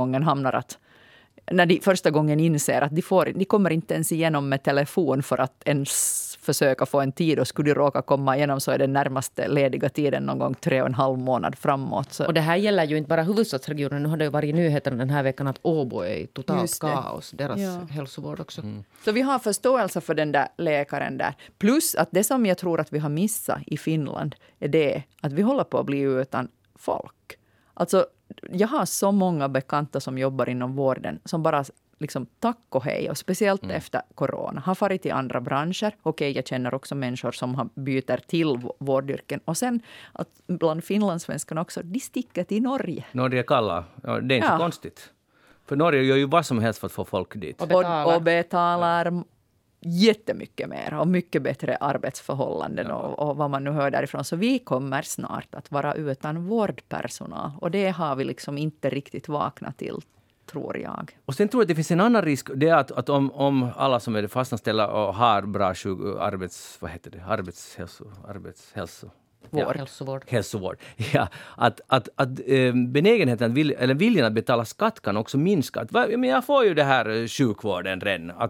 gången inser att de kommer inte ens igenom med telefon för att ens försöka få en tid och skulle de råka komma igenom så är den närmaste lediga tiden någon gång 3,5 månad framåt. Så. Och det här gäller ju inte bara huvudstadsregionen. Nu har det ju varit nyheter den här veckan att Åbo är totalt kaos. Deras hälsovård också. Mm. Så vi har förståelse för den där läkaren där. Plus att det som jag tror att vi har missat i Finland är det att vi håller på att bli utan folk. Alltså, jag har så många bekanta som jobbar inom vården som bara liksom tack och hej och speciellt efter corona har farit i andra branscher. Okej, jag känner också människor som byter till vårdyrken och sen att bland finlandssvenskarna också de sticker till Norge. Norge kallar, det är inte så konstigt. För Norge gör ju vad som helst för att få folk dit. Och betalar jättemycket mer och mycket bättre arbetsförhållanden och vad man nu hör därifrån. Så vi kommer snart att vara utan vårdpersonal och det har vi liksom inte riktigt vaknat till, tror jag. Och sen tror jag att det finns en annan risk, det är att om alla som är fastanställda och har bra hälsovård. Ja, att benägenheten eller viljan att betala skatt kan också minska. Men jag får ju det här sjukvården redan.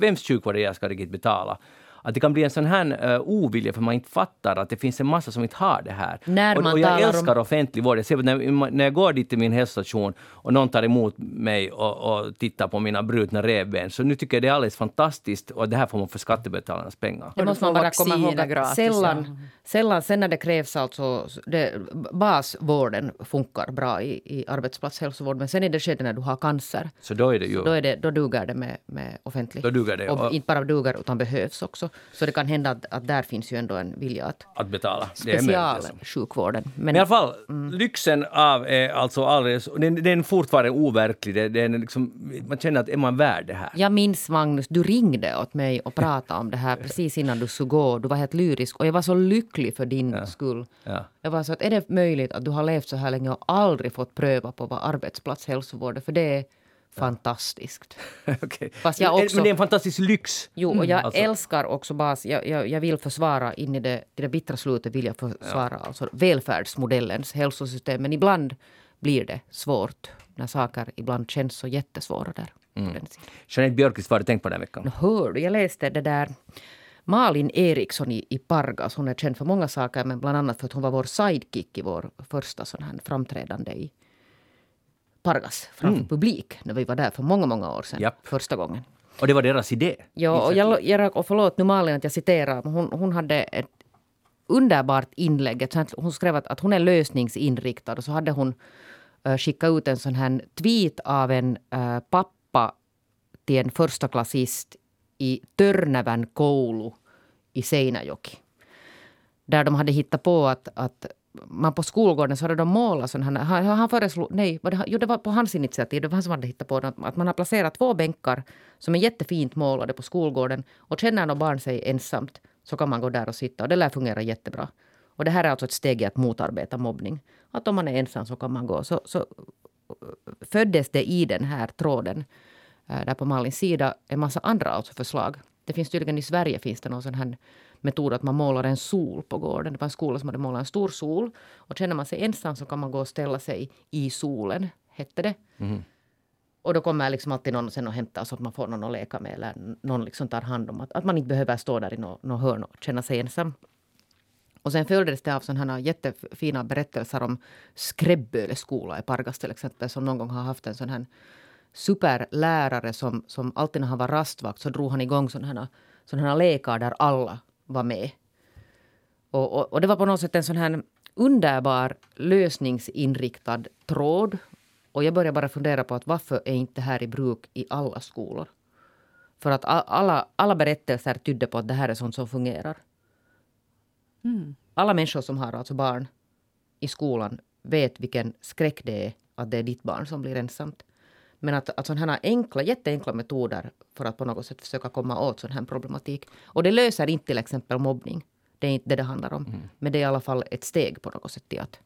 Vems sjukvård jag ska riktigt betala? Att det kan bli en sån här ovilja för man inte fattar att det finns en massa som inte har det här. Och jag älskar offentlig vård. Jag ser när jag går dit till min hälsostation och någon tar emot mig och tittar på mina brutna revben. Så nu tycker jag det är alldeles fantastiskt och det här får man för skattebetalarnas pengar. Det måste man bara komma ihåg att sällan sen när det krävs alltså basvården funkar bra i arbetsplatshälsovård. Men sen är det skede när du har cancer. Så då är det ju. Då duger det med offentlig. Då duger det. Och inte bara duger utan behövs också. Så det kan hända att där finns ju ändå en vilja att betala. Specialsjukvården. Men i alla fall, lyxen av är alltså alldeles, den är fortfarande overklig. Den liksom, man känner att är man värd det här? Jag minns, Magnus, du ringde åt mig och pratade om det här precis innan du skulle gå. Du var helt lyrisk och jag var så lycklig för din skull. Ja. Jag var så att är det möjligt att du har levt så här länge och aldrig fått pröva på vad arbetsplatshälsovård är? För det är fantastiskt. Okay. Fast jag också, men det är en fantastisk lyx. Jo, och jag älskar också bas. Jag vill försvara in i det bittra slutet vill jag försvara alltså välfärdsmodellens hälsosystem. Men ibland blir det svårt när saker ibland känns så jättesvåra där. Jeanette Björkvist, vad har du tänkt på den veckan? Hör du, jag läste det där. Malin Eriksson i Pargas, hon är känd för många saker men bland annat för att hon var vår sidekick i vår första sån här framträdande i Pargas framför publik när vi var där för många år sedan, första gången. Och det var deras idé. Ja, och jag förlåt nu Malin att jag citerar, men hon hade ett underbart inlägg. Hon skrev att hon är lösningsinriktad och så hade hon skickat ut en sån här tweet av en pappa till en första klassist i Törnevänkoulu i Seinajoki. Där de hade hittat på att man på skolgården så hade de målat sådana här. Han föreslog, det var på hans initiativ. Det var han som hade hittat på det, att man har placerat två bänkar som är jättefint målade på skolgården. Och känner någon barn sig ensamt så kan man gå där och sitta. Och det lär fungera jättebra. Och det här är alltså ett steg i att motarbeta mobbning. Att om man är ensam så kan man gå. Så föddes det i den här tråden. Där på Malins sida en massa andra alltså förslag. Det finns tydligen i Sverige finns det någon sån här metod att man målar en sol på gården. Det var en skola som hade målat en stor sol. Och känner man sig ensam så kan man gå och ställa sig i solen, hette det. Mm. Och då kommer liksom alltid någon sen och hämtar så att man får någon att leka med. Eller någon liksom tar hand om att man inte behöver stå där i någon hörn och känna sig ensam. Och sen följdes det av sådana här jättefina berättelser om Skräbböle skola i Pargas till exempel. Som någon gång har haft en sån här superlärare som alltid när han var rastvakt så drog han igång sådana här lekar där alla var med. Och det var på något sätt en sån här underbar lösningsinriktad tråd. Och jag började bara fundera på att varför är inte det här i bruk i alla skolor? För att alla berättelser tydde på att det här är sånt som fungerar. Mm. Alla människor som har alltså barn i skolan vet vilken skräck det är att det är ditt barn som blir ensamt. Men att sådana här jätteenkla metoder för att på något sätt försöka komma åt sån här problematik. Och det löser inte till exempel mobbning. Det är inte det handlar om. Mm. Men det är i alla fall ett steg på något sätt till att.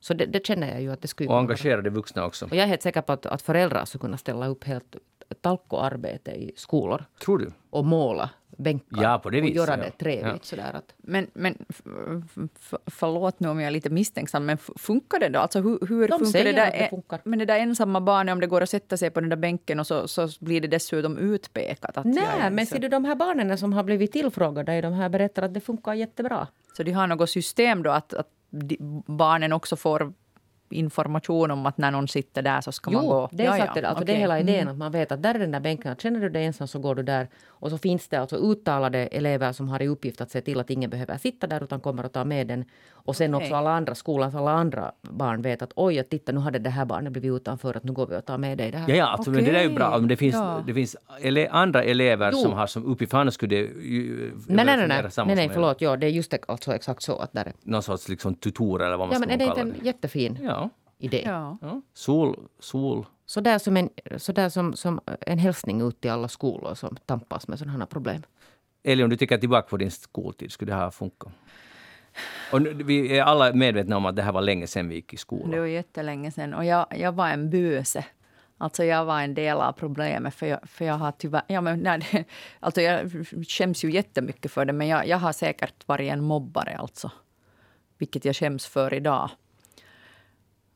Så det känner jag ju att det skulle. Och engagerade vuxna också. Och jag är helt säker på att föräldrar skulle kunna ställa upp helt talkoarbete i skolor. Tror du? Och måla bänkar. Ja, på det viset. Och göra det trevligt sådär att. Men förlåt nu om jag är lite misstänksam, men funkar det då? Alltså hur de funkar det där? Det funkar. Men det där ensamma barnet, om det går att sätta sig på den där bänken och så blir det dessutom utpekat. Att nej, men ser du de här barnen som har blivit tillfrågade, de här berättar att det funkar jättebra. Så de har något system då att barnen också får information om att när någon sitter där så ska man gå. Det är sagt det. Alltså okay. Det är hela idén att man vet att där är den där bänken. Att känner du dig ensam så går du där. Och så finns det alltså uttalade elever som har i uppgift att se till att ingen behöver sitta där utan kommer att ta med den. Och sen också alla andra skolans alla andra barn vet att oj, titta nu hade det här barnet blivit utanför att nu går vi och tar med dig det här. Ja, absolut, men det är ju bra. Men det finns andra elever som har som uppgift. Annars skulle det ju Nej, förlåt. Ja, det är just alltså exakt så att där. Någon sorts liksom tutor eller vad man ska kalla det. Ja, men är det inte jättefin idé. Ja. Sol. Så där som en hälsning ut i alla skolor som tampas med sådana här problem. Eller om du tycker tillbaka på din skoltid, skulle det här funka? Och vi är alla medvetna om att det här var länge sedan vi gick i skolan. Det var jättelänge sedan. Och jag var en böse. Alltså jag var en del av problemet för jag har tyvärr... alltså jag skäms ju jättemycket för det, men jag har säkert varit en mobbare alltså. Vilket jag skäms för idag.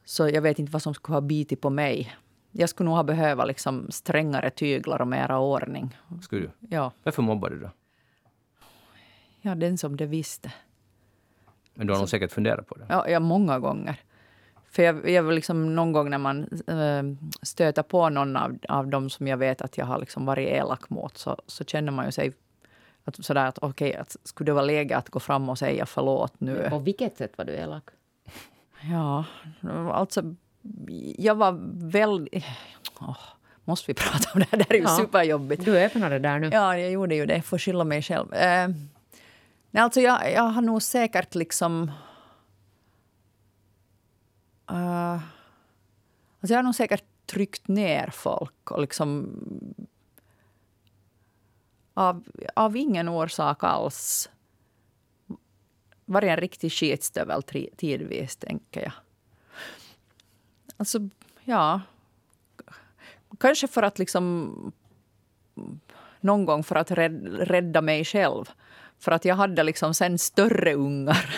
Så jag vet inte vad som skulle ha bitit på mig. Jag skulle nog ha behövt liksom strängare tyglar och mera ordning. Skulle du? Ja. Varför mobbade du då? Ja, den som det visste. Men du har nog säkert funderat på det. Ja, många gånger. För jag var liksom någon gång när man stöter på någon av dem som jag vet att jag har liksom varit elak mot, så känner man ju sig att, sådär att okej, att skulle det vara läge att gå fram och säga förlåt nu. På vilket sätt var du elak? Ja, alltså jag var väldigt... måste vi prata om det här? Det här är ju superjobbigt. Du öppnade det där nu. Ja, jag gjorde ju det. Jag får skylla mig själv. Nej, alltså jag har nog säkert liksom... alltså jag har nog säkert tryckt ner folk och liksom av ingen orsak alls var en riktig skitstövel tidvis, tänker jag. Alltså, ja, kanske för att liksom någon gång för att rädda mig själv, för att jag hade liksom sen större ungar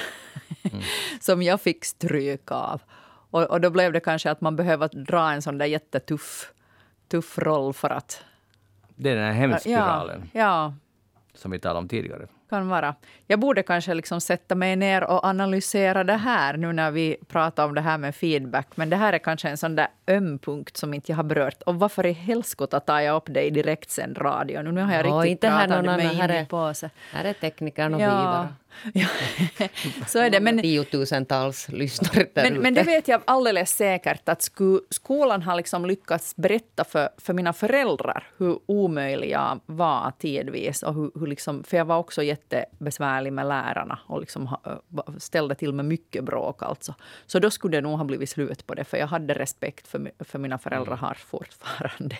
som jag fick stryk av. Och då blev det kanske att man behöver dra en sån där jättetuff roll för att... Det är den här hemspiralen som vi talade om tidigare. Kan vara. Jag borde kanske liksom sätta mig ner och analysera det här nu när vi pratar om det här med feedback. Men det här är kanske en sån där ömpunkt som inte jag har berört. Och varför i helskotta tar jag upp dig direkt sen radio? Nu har jag riktigt pratat med mig på sig. Här är teknikern och vi bara. Ja. Så är det. Men 10 000-tals lyssnare där ute. Men det vet jag alldeles säkert att skolan har liksom lyckats berätta för mina föräldrar hur omöjlig jag var tidvis. Och hur liksom, för jag var också jättebesvärlig med lärarna och liksom ställde till med mycket bråk. Alltså. Så då skulle det nog ha blivit slut på det, för jag hade respekt för mina föräldrar har fortfarande.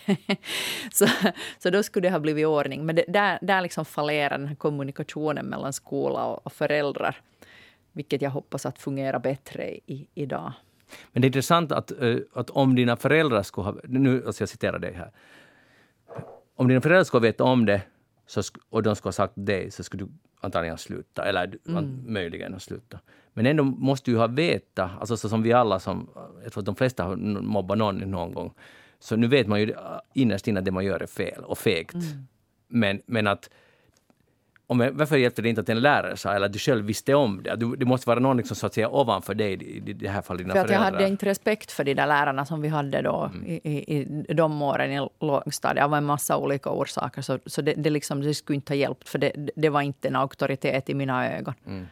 så då skulle det ha blivit ordning. Men där liksom fallerar den här kommunikationen mellan skola och föräldrar, vilket jag hoppas att fungera bättre idag. Men det är intressant att om dina föräldrar skulle ha... Nu, alltså jag citerar dig här. Om dina föräldrar skulle veta om det och de skulle ha sagt dig, så skulle du antagligen sluta, eller möjligen sluta. Men ändå måste du ha veta, alltså så som vi alla som... Jag tror att de flesta har mobbat någon gång. Så nu vet man ju innerst innan det man gör är fel och fegt. Men att... Varför hjälpte det inte att en lärare sa, eller att du själv visste om det? Det måste vara någon liksom, så att säga, ovanför dig i det här fallet, dina föräldrar. För att jag hade inte respekt för de där lärarna som vi hade då i de åren i lågstadiet. Det var en massa olika orsaker. Så det liksom, det skulle inte ha hjälpt, för det var inte en auktoritet i mina ögon. Mm.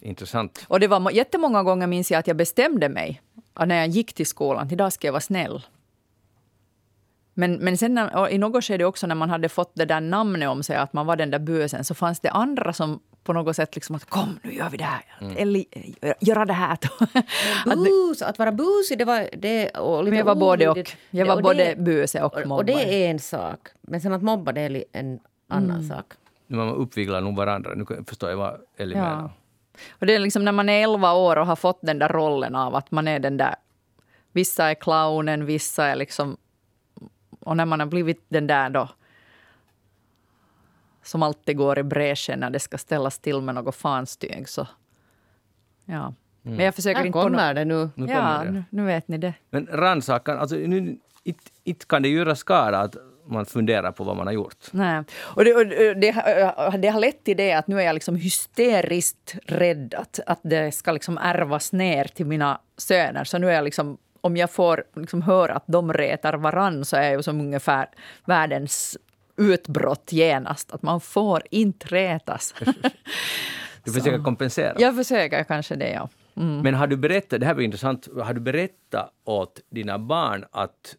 Intressant. Och det var jättemånga gånger minns jag att jag bestämde mig när jag gick till skolan. Idag ska jag vara snäll. Men sen i något skede också när man hade fått det där namnet om sig, att man var den där bösen, så fanns det andra som på något sätt liksom att kom, nu gör vi det här. Eller göra det här. Att vara busig, det var det. Men jag var både och. Jag var både böse och mobbare. Och det är en sak. Men sen att mobba, det är en annan sak. Man uppviglar nog varandra. Nu förstår jag vad Elli menar. Och det är liksom när man är 11 år och har fått den där rollen av att man är den där. Vissa är clownen, vissa är liksom... Och när man har blivit den där då som alltid går i bräschen när det ska ställas till med något fanstyg, så ja. Men jag försöker inte på det nu. Nu vet ni det. Men rannsakan, alltså nu inte kan det göra skada att man funderar på vad man har gjort. Nej. Och det har lett till det att nu är jag liksom hysteriskt rädd att det ska liksom ärvas ner till mina söner. Så nu är jag liksom... Om jag får liksom höra att de retar varann, så är ju som ungefär världens utbrott genast. Att man får inte retas. Du försöker kompensera. Jag försöker kanske det, ja. Mm. Men har du berättat, det här var intressant, har du berättat åt dina barn att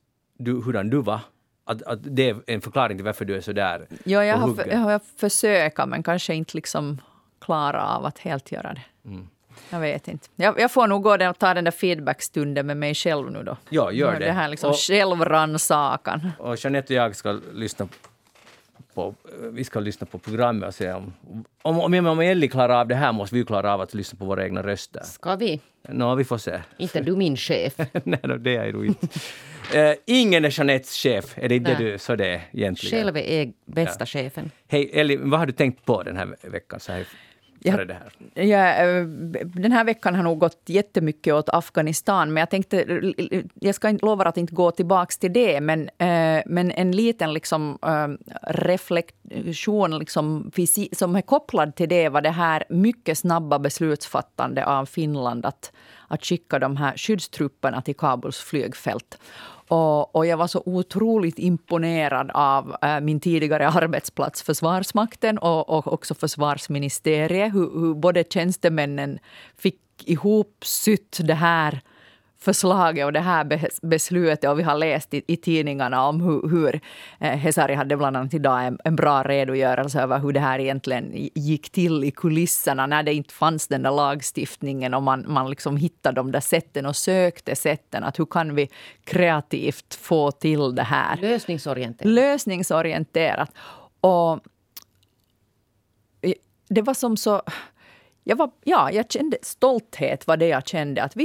hurdan du var? Att det är en förklaring till varför du är så där? Ja, jag har försökt, men kanske inte liksom klara av att helt göra det. Mm. Jag vet inte. Jag får nog gå och ta den där feedbackstunden med mig själv nu då. Ja, gör det. Det här liksom självrannsakan. Och Jeanette och jag ska lyssna på... Vi ska lyssna på programmet och se om Elli klarar av det här, måste vi klara av att lyssna på våra egna röster. Ska vi? Nå, vi får se. Inte du min chef. Nej, det är du inte. Ingen är Jeanettes chef. Är det inte du? Så det är egentligen. Själv är bästa chefen. Hej Elli, vad har du tänkt på den här veckan så här? För det här. Den här veckan har nog gått jättemycket åt Afghanistan, men jag tänkte, jag ska inte lova att inte gå tillbaka till det, men en liten liksom, reflektion liksom, som är kopplad till det var det här mycket snabba beslutsfattande av Finland att skicka de här skyddstrupperna till Kabuls flygfält. Och jag var så otroligt imponerad av min tidigare arbetsplats Försvarsmakten och också Försvarsministeriet. Hur både tjänstemännen fick ihop sytt det här förslaget och det här beslutet. Och vi har läst i tidningarna om hur Hesari hade bland annat idag en bra redogörelse över hur det här egentligen gick till i kulisserna. När det inte fanns den där lagstiftningen och man liksom hittade de där sätten och sökte sätten. Att hur kan vi kreativt få till det här? Lösningsorienterat. Och det var som så... Jag kände stolthet var det jag kände. Att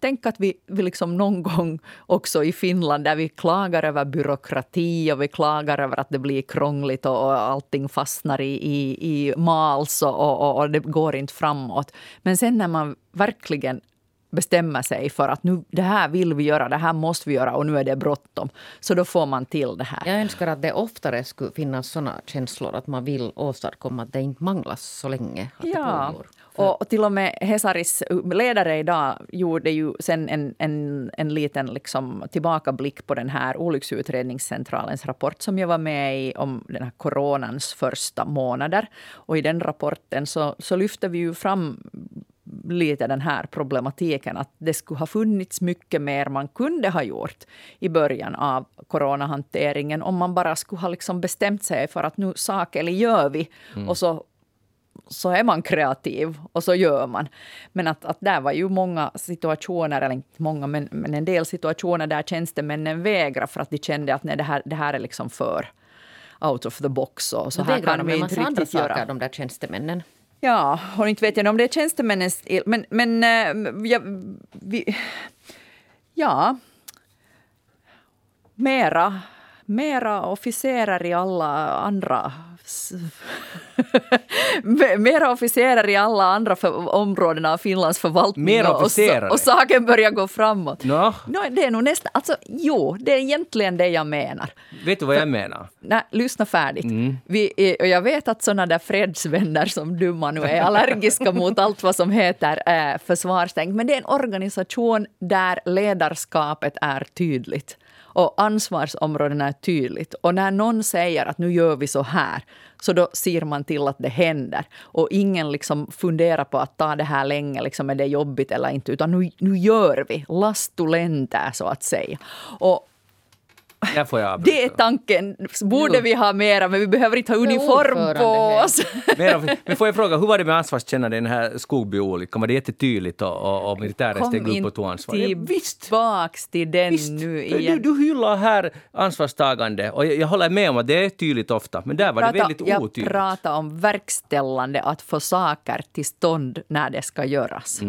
tänk att vi liksom någon gång också i Finland där vi klagar över byråkrati och vi klagar över att det blir krångligt och allting fastnar i mals och det går inte framåt. Men sen när man verkligen bestämmer sig för att nu, det här vill vi göra, det här måste vi göra och nu är det bråttom. Så då får man till det här. Jag önskar att det oftare skulle finnas sådana känslor att man vill åstadkomma att det inte manglas så länge att det pågår. Och till och med Hesaris ledare idag gjorde ju sen en liten liksom tillbakablick på den här olycksutredningscentralens rapport som jag var med i om den här coronans första månader. Och i den rapporten så lyfter vi ju fram lite den här problematiken att det skulle ha funnits mycket mer man kunde ha gjort i början av coronahanteringen om man bara skulle ha liksom bestämt sig för att nu gör vi och så är man kreativ och så gör man. Men att där var ju många situationer, eller inte många, men en del situationer där tjänstemännen vägrar för att de kände att nej, det här är liksom för out of the box. Och så här kan de inte riktigt göra. De där tjänstemännen. Ja, och inte vet jag om det är tjänstemännens... Mera officerare i alla andra... områden av Finlands förvaltning och saken börjar gå framåt. Det är nog nästan, alltså, det är egentligen det jag menar. Vet du vad jag menar? Nej, lyssna färdigt. Och jag vet att sådana där fredsvänner som du, Manu, är allergiska mot allt vad som heter försvarstänk. Men det är en organisation där ledarskapet är tydligt. Och ansvarsområdena är tydligt. Och när någon säger att nu gör vi så här, så då ser man till att det händer. Och ingen liksom funderar på att ta det här länge, liksom är det jobbigt eller inte. Utan nu gör vi. Lastulänta, så att säga. Och det är tanken. Borde vi ha mera, men vi behöver inte ha uniform på oss. Men får jag fråga, hur var det med ansvarskännande i den här Skogbyolyckan? Var det jättetydligt och militären steg upp och tog ansvar? Visst. Nu igen. Du hyllar här ansvarstagande och jag håller med om att det är tydligt ofta, men där var det väldigt otydligt. Jag pratar om verkställande, att få saker till stånd när det ska göras.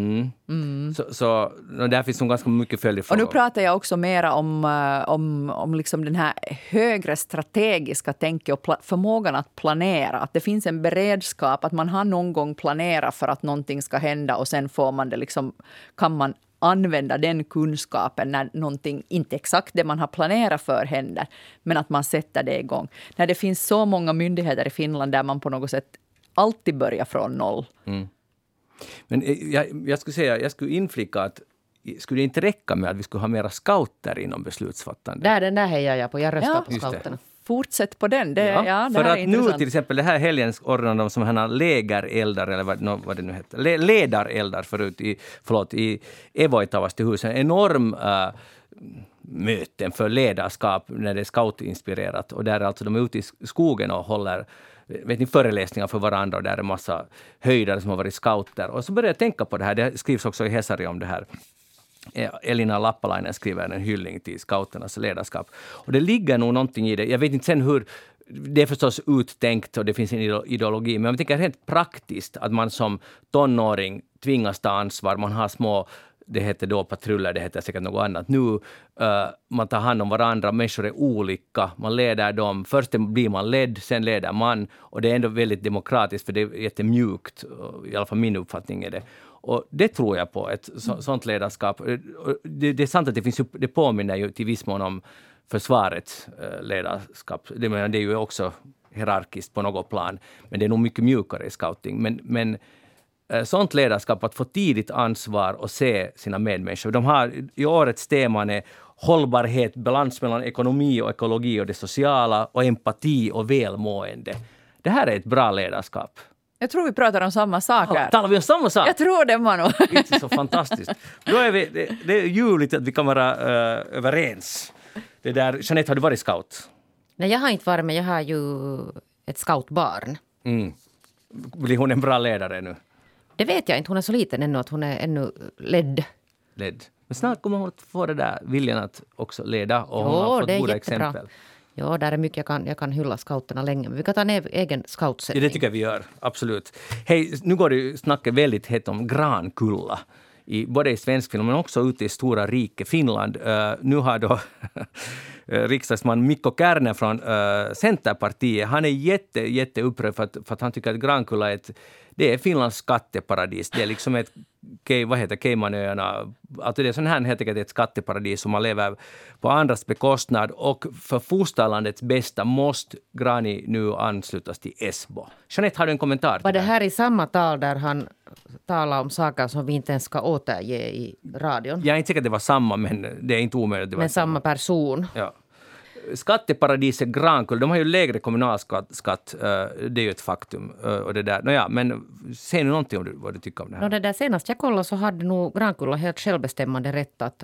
Så där finns nog ganska mycket följdfrågor. Och nu pratar jag också mera om liksom den här högre strategiska tänket och förmågan att planera. Att det finns en beredskap, att man har någon gång planerat för att någonting ska hända och sen får man det liksom, kan man använda den kunskapen när någonting, inte exakt det man har planerat för händer, men att man sätter det igång. När det finns så många myndigheter i Finland där man på något sätt alltid börjar från noll. Men jag skulle inflika att skulle det inte räcka med att vi skulle ha mera scouter inom beslutsfattande? Den där hejar jag på. Jag röstar på scouterna. Fortsätt på den. Det för att nu till exempel det här helgens ordnade de som här lägereldar eller vad det nu heter. Ledareldar förut i Evoitavastihusen. Enorm möten för ledarskap när det är scoutinspirerat. Och där alltså de är ute i skogen och håller föreläsningar för varandra och där är en massa höjdare som har varit scouter. Och så började jag tänka på det här. Det skrivs också i Hesari om det här. Elina Lappalainen skriver en hyllning till scouternas ledarskap. Och det ligger nog någonting i det. Jag vet inte sen hur... Det är förstås uttänkt och det finns en ideologi. Men jag tänker helt praktiskt att man som tonåring tvingas ta ansvar. Man har små Det hette då patruller, det hette säkert något annat. Nu man tar hand om varandra, människor är olika, man leder dem. Först blir man ledd, sen leder man. Och det är ändå väldigt demokratiskt, för det är jättemjukt, i alla fall min uppfattning är det. Och det tror jag på, ett sånt ledarskap. Det är sant att det påminner ju till viss mån om försvarets ledarskap. Det är ju också hierarkiskt på något plan, men det är nog mycket mjukare i scouting. Men sånt ledarskap, att få tidigt ansvar och se sina medmänniskor. I årets teman är hållbarhet, balans mellan ekonomi och ekologi och det sociala, och empati och välmående. Det här är ett bra ledarskap. Jag tror vi pratar om samma saker. Ja, talar vi om samma sak? Jag tror det, Manu. Det är så fantastiskt. Då är vi, det är ljuvligt att vi kan vara överens. Det där, Jeanette, har du varit scout? Nej, jag har inte varit, men jag har ju ett scoutbarn. Mm. Blir hon en bra ledare nu? Det vet jag inte. Hon är så liten ännu att hon är ännu ledd. Men snart kommer hon att få det där viljan att också leda. Och hon har fått goda exempel. Ja, där är mycket. Jag kan hylla scouterna länge. Men vi kan ta en egen scoutsättning. Ja, det tycker jag vi gör. Absolut. Hej, nu går det ju snacka väldigt hett om Grankulla. Både i svensk film men också ute i stora rike Finland. Nu har då riksdagsman Mikko Kärner från Centerpartiet. Han är jätteupprörd för att han tycker att Grankulla är det är Finlands skatteparadis. Det är liksom ett Caymanöarna. Alltså det är sån här helt enkelt ett skatteparadis som man lever på andras bekostnad. Och för fosterlandets bästa måste Grani nu anslutas till Esbo. Jeanette, har du en kommentar? Var det här i samma tal där han talar om saker som vi inte ens ska återge i radion? Jag är inte säker att det var samma, men det är inte omöjligt. Men samma person. Ja. Skatteparadiset Grankulla, de har ju lägre kommunalskatt, det är ju ett faktum. Och det där. Nåja, men säg nu någonting om vad du tycker om det här. No, det där senast jag kollade så hade nog Grankulla helt självbestämmande rätt att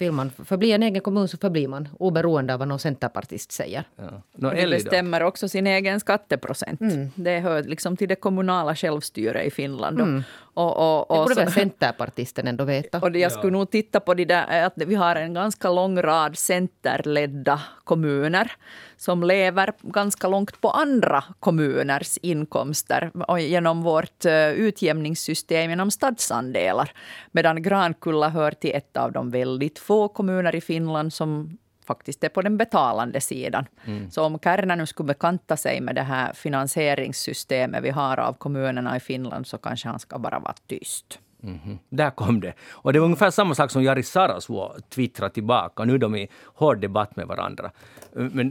vill man förbli en egen kommun så förblir man, oberoende av vad någon centerpartist säger. Ja. No, det bestämmer också sin egen skatteprocent. Mm. Det hör liksom till det kommunala självstyret i Finland. Mm. Och det borde väl centerpartisten ändå veta. Och jag skulle nog titta på det där, att vi har en ganska lång rad centerledda kommuner som lever ganska långt på andra kommuners inkomster och genom vårt utjämningssystem, genom stadsandelar. Medan Grankulla hör till ett av de väldigt få kommuner i Finland som faktiskt är på den betalande sidan. Mm. Så om Kärna nu skulle bekanta sig med det här finansieringssystemet vi har av kommunerna i Finland, så kanske han ska bara vara tyst. Mm-hmm. Där kom det. Och det var ungefär samma sak som Jari Sarasvuo twittrade tillbaka. Nu är de i hård debatt med varandra.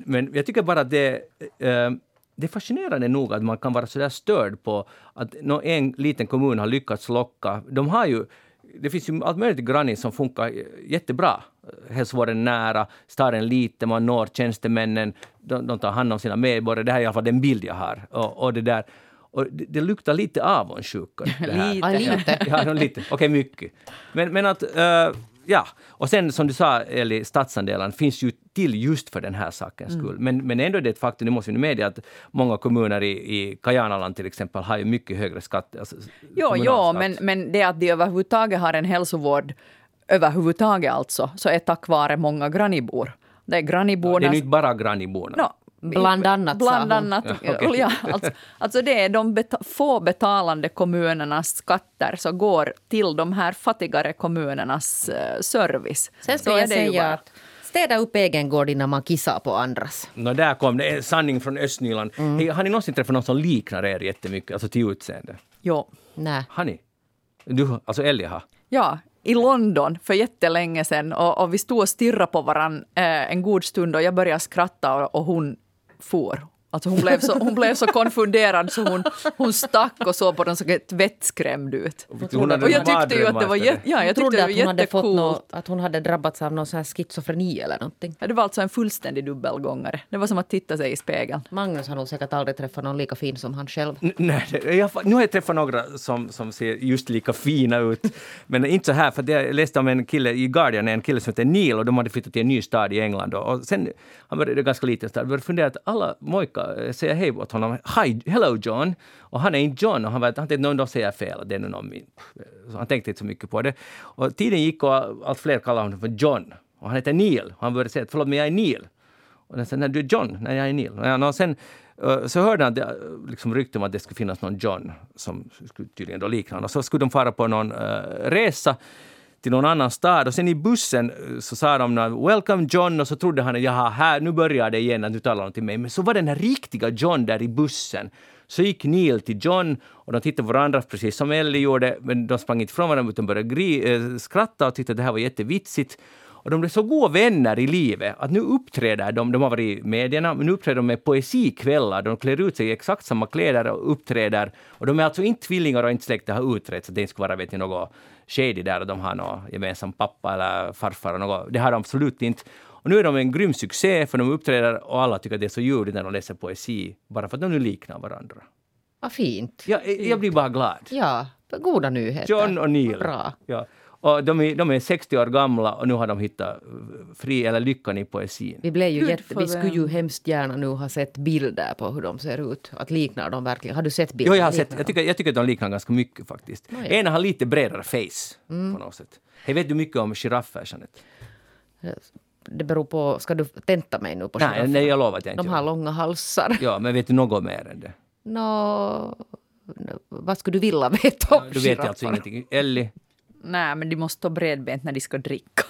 Men jag tycker bara att det är fascinerande nog att man kan vara så där störd på att en liten kommun har lyckats locka. Det finns ju allt möjligt grannar som funkar jättebra. Hälsovården nära, staden liten, man når tjänstemännen, de tar hand om sina medborgare. Det här är i alla fall den bild jag har. Och det där. Och det luktar lite avundsjuka. Lite. Ja, lite. Okej, mycket. Men att, ja. Och sen som du sa, Elli, stadsandelen finns ju till just för den här sakens skull. Men ändå är det ett faktum, det måste vi nu medge, att många kommuner i Kajanaland till exempel har ju mycket högre skatt. Alltså, jo, men det att de överhuvudtaget har en hälsovård överhuvudtaget alltså, så är tack vare många grannibor. Det är granniborna. Ja, det är inte bara granniborna. Bland annat. Ja, okay. Alltså det är de få betalande kommunernas skatter som går till de här fattigare kommunernas service. Sen ska jag säga att städa upp egen gård innan man kissar på andras. Där kom det. Sanning från Östnyland. Mm. Hey, har ni någonsin träffat någon som liknar er jättemycket? Alltså till utseende? Jo. Nej. Har ni? Du, alltså Elja har? Ja. I London för jättelänge sedan och vi stod och stirrade på varann en god stund och jag började skratta och hon for. Alltså hon blev så konfunderad så hon stack och så på den så vettskrämd ut. Och jag tyckte ju att det var jättekult. Att hon hade drabbats av någon sån här schizofreni eller någonting. Ja, det var alltså en fullständig dubbelgångare. Det var som att titta sig i spegeln. Magnus har nog säkert aldrig träffat någon lika fin som han själv. Nu har jag träffat några som ser just lika fina ut. Men inte så här, för jag läste om en kille i Guardian, en kille som heter Neil, och de hade flyttat till en ny stad i England. Och sen, han var ganska liten stad, började fundera att alla mojkar säger hej åt honom. Hi, hello John. Och han är inte John. Och han tänkte någon dag säger fel. Det är någon min. Så han tänkte inte så mycket på det. Och tiden gick och allt fler kallar honom för John. Och han heter Neil. Och han började säga, förlåt men jag är Neil. Och sen, när du är John, när jag är Neil. Och sen så hörde han det, liksom rykten om att det skulle finnas någon John som skulle tydligen då likna honom. Och så skulle de fara på någon resa till någon annan stad. Och sen i bussen så sa de welcome John, och så trodde han jaha, här, nu börjar det igen att du talar om till mig. Men så var den här riktiga John där i bussen. Så gick Neil till John och de tittade på varandra precis som Ellie gjorde, men de sprang inte från varandra utan började skratta och tyckte att det här var jättevitsigt. Och de blev så goda vänner i livet att nu uppträder de har varit i medierna, men nu uppträder de med poesikvällar. De klär ut sig i exakt samma kläder och uppträder. Och de är alltså inte tvillingar och inte släkt, det har utretts. Det skulle vara något shady där och de har någon gemensam pappa eller farfar. Och något. Det har de absolut inte. Och nu är de en grym succé för de uppträder och alla tycker att det är så ljuvligt när de läser poesi. Bara för att de nu liknar varandra. Vad fint. Jag blir bara glad. Ja, goda nyheter. John och Neil. Bra. Ja. Och de är 60 år gamla och nu har de hittat lyckan i poesin. Vi skulle ju hemskt gärna nu ha sett bilder på hur de ser ut. Att liknar de verkligen. Har du sett bilder? Jo, jag har sett. Jag tycker att de liknar ganska mycket faktiskt. No, ja. En har lite bredare face på något sätt. Hej, vet du mycket om giraffer, Jeanette? Det beror på, ska du tenta mig nu på giraffer? Nej, jag lovar att jag inte. De har långa halsar. Ja, men vet du något mer än det? Vad skulle du vilja veta om giraffer? Du vet alltså ingenting. Elli? Nej, men de måste ta bredbent när de ska dricka.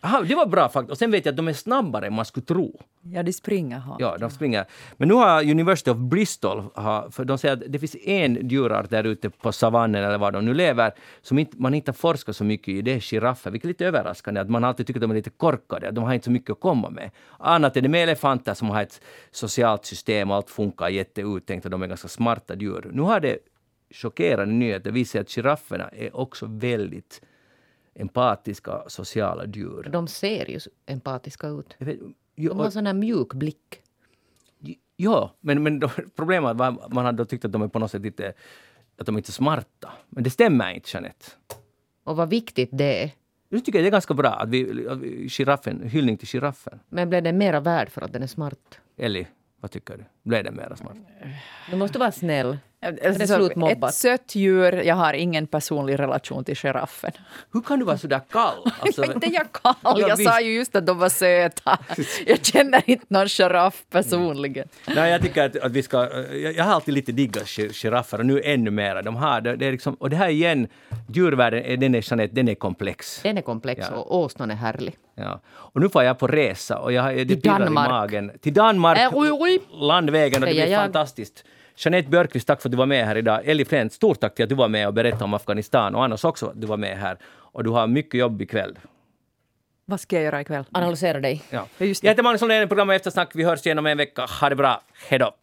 Aha, det var bra faktiskt. Och sen vet jag att de är snabbare än man skulle tro. Ja, de springer. Ja, de springer. Men nu har University of Bristol, för de säger att det finns en djurart där ute på savannen eller var de nu lever, som man inte forskar så mycket i, det är giraffer. Vilket är lite överraskande, att man alltid tycker att de är lite korkade. De har inte så mycket att komma med. Annat är det med elefanter som har ett socialt system och allt funkar jätteuttänkt och de är ganska smarta djur. Nu har det chockerande nyheter visar att girafferna är också väldigt empatiska sociala djur. De ser ju empatiska ut. De har sån här mjuk blick. Ja, men problemet var att man hade tyckt att de är på något sätt lite, att de är inte smarta. Men det stämmer inte, Jeanette. Och vad viktigt det är. Jag tycker det är ganska bra att vi hyllning till giraffen. Men blev det mera värd för att den är smart? Elli, vad tycker du? Blev det mera smart? Du måste vara snäll. Ett sött djur, jag har ingen personlig relation till giraffen. Hur kan du vara så där kall? Alltså, inte jag kall, jag sa ju just att de var söta. Jag känner inte någon giraff personligen. Nej, jag tycker att vi ska... Jag har alltid lite diggat giraffer och nu ännu mer. De har, det är liksom, och det här igen, djurvärlden, den är komplex. Den är komplex ja. Och åsnan är härlig. Ja. Och nu får jag på resa och det pillar i magen. Till Danmark, landvägen och det blir fantastiskt. Jeanette Björkvist, tack för att du var med här idag. Elli Flen, stort tack till att du var med och berättade om Afghanistan. Och annars också att du var med här. Och du har mycket jobb ikväll. Vad ska jag göra ikväll? Analysera dig. Ja. Jag heter Magnus Lundén, programmet Eftersnack. Vi hörs igen om en vecka. Ha det bra. Hej då.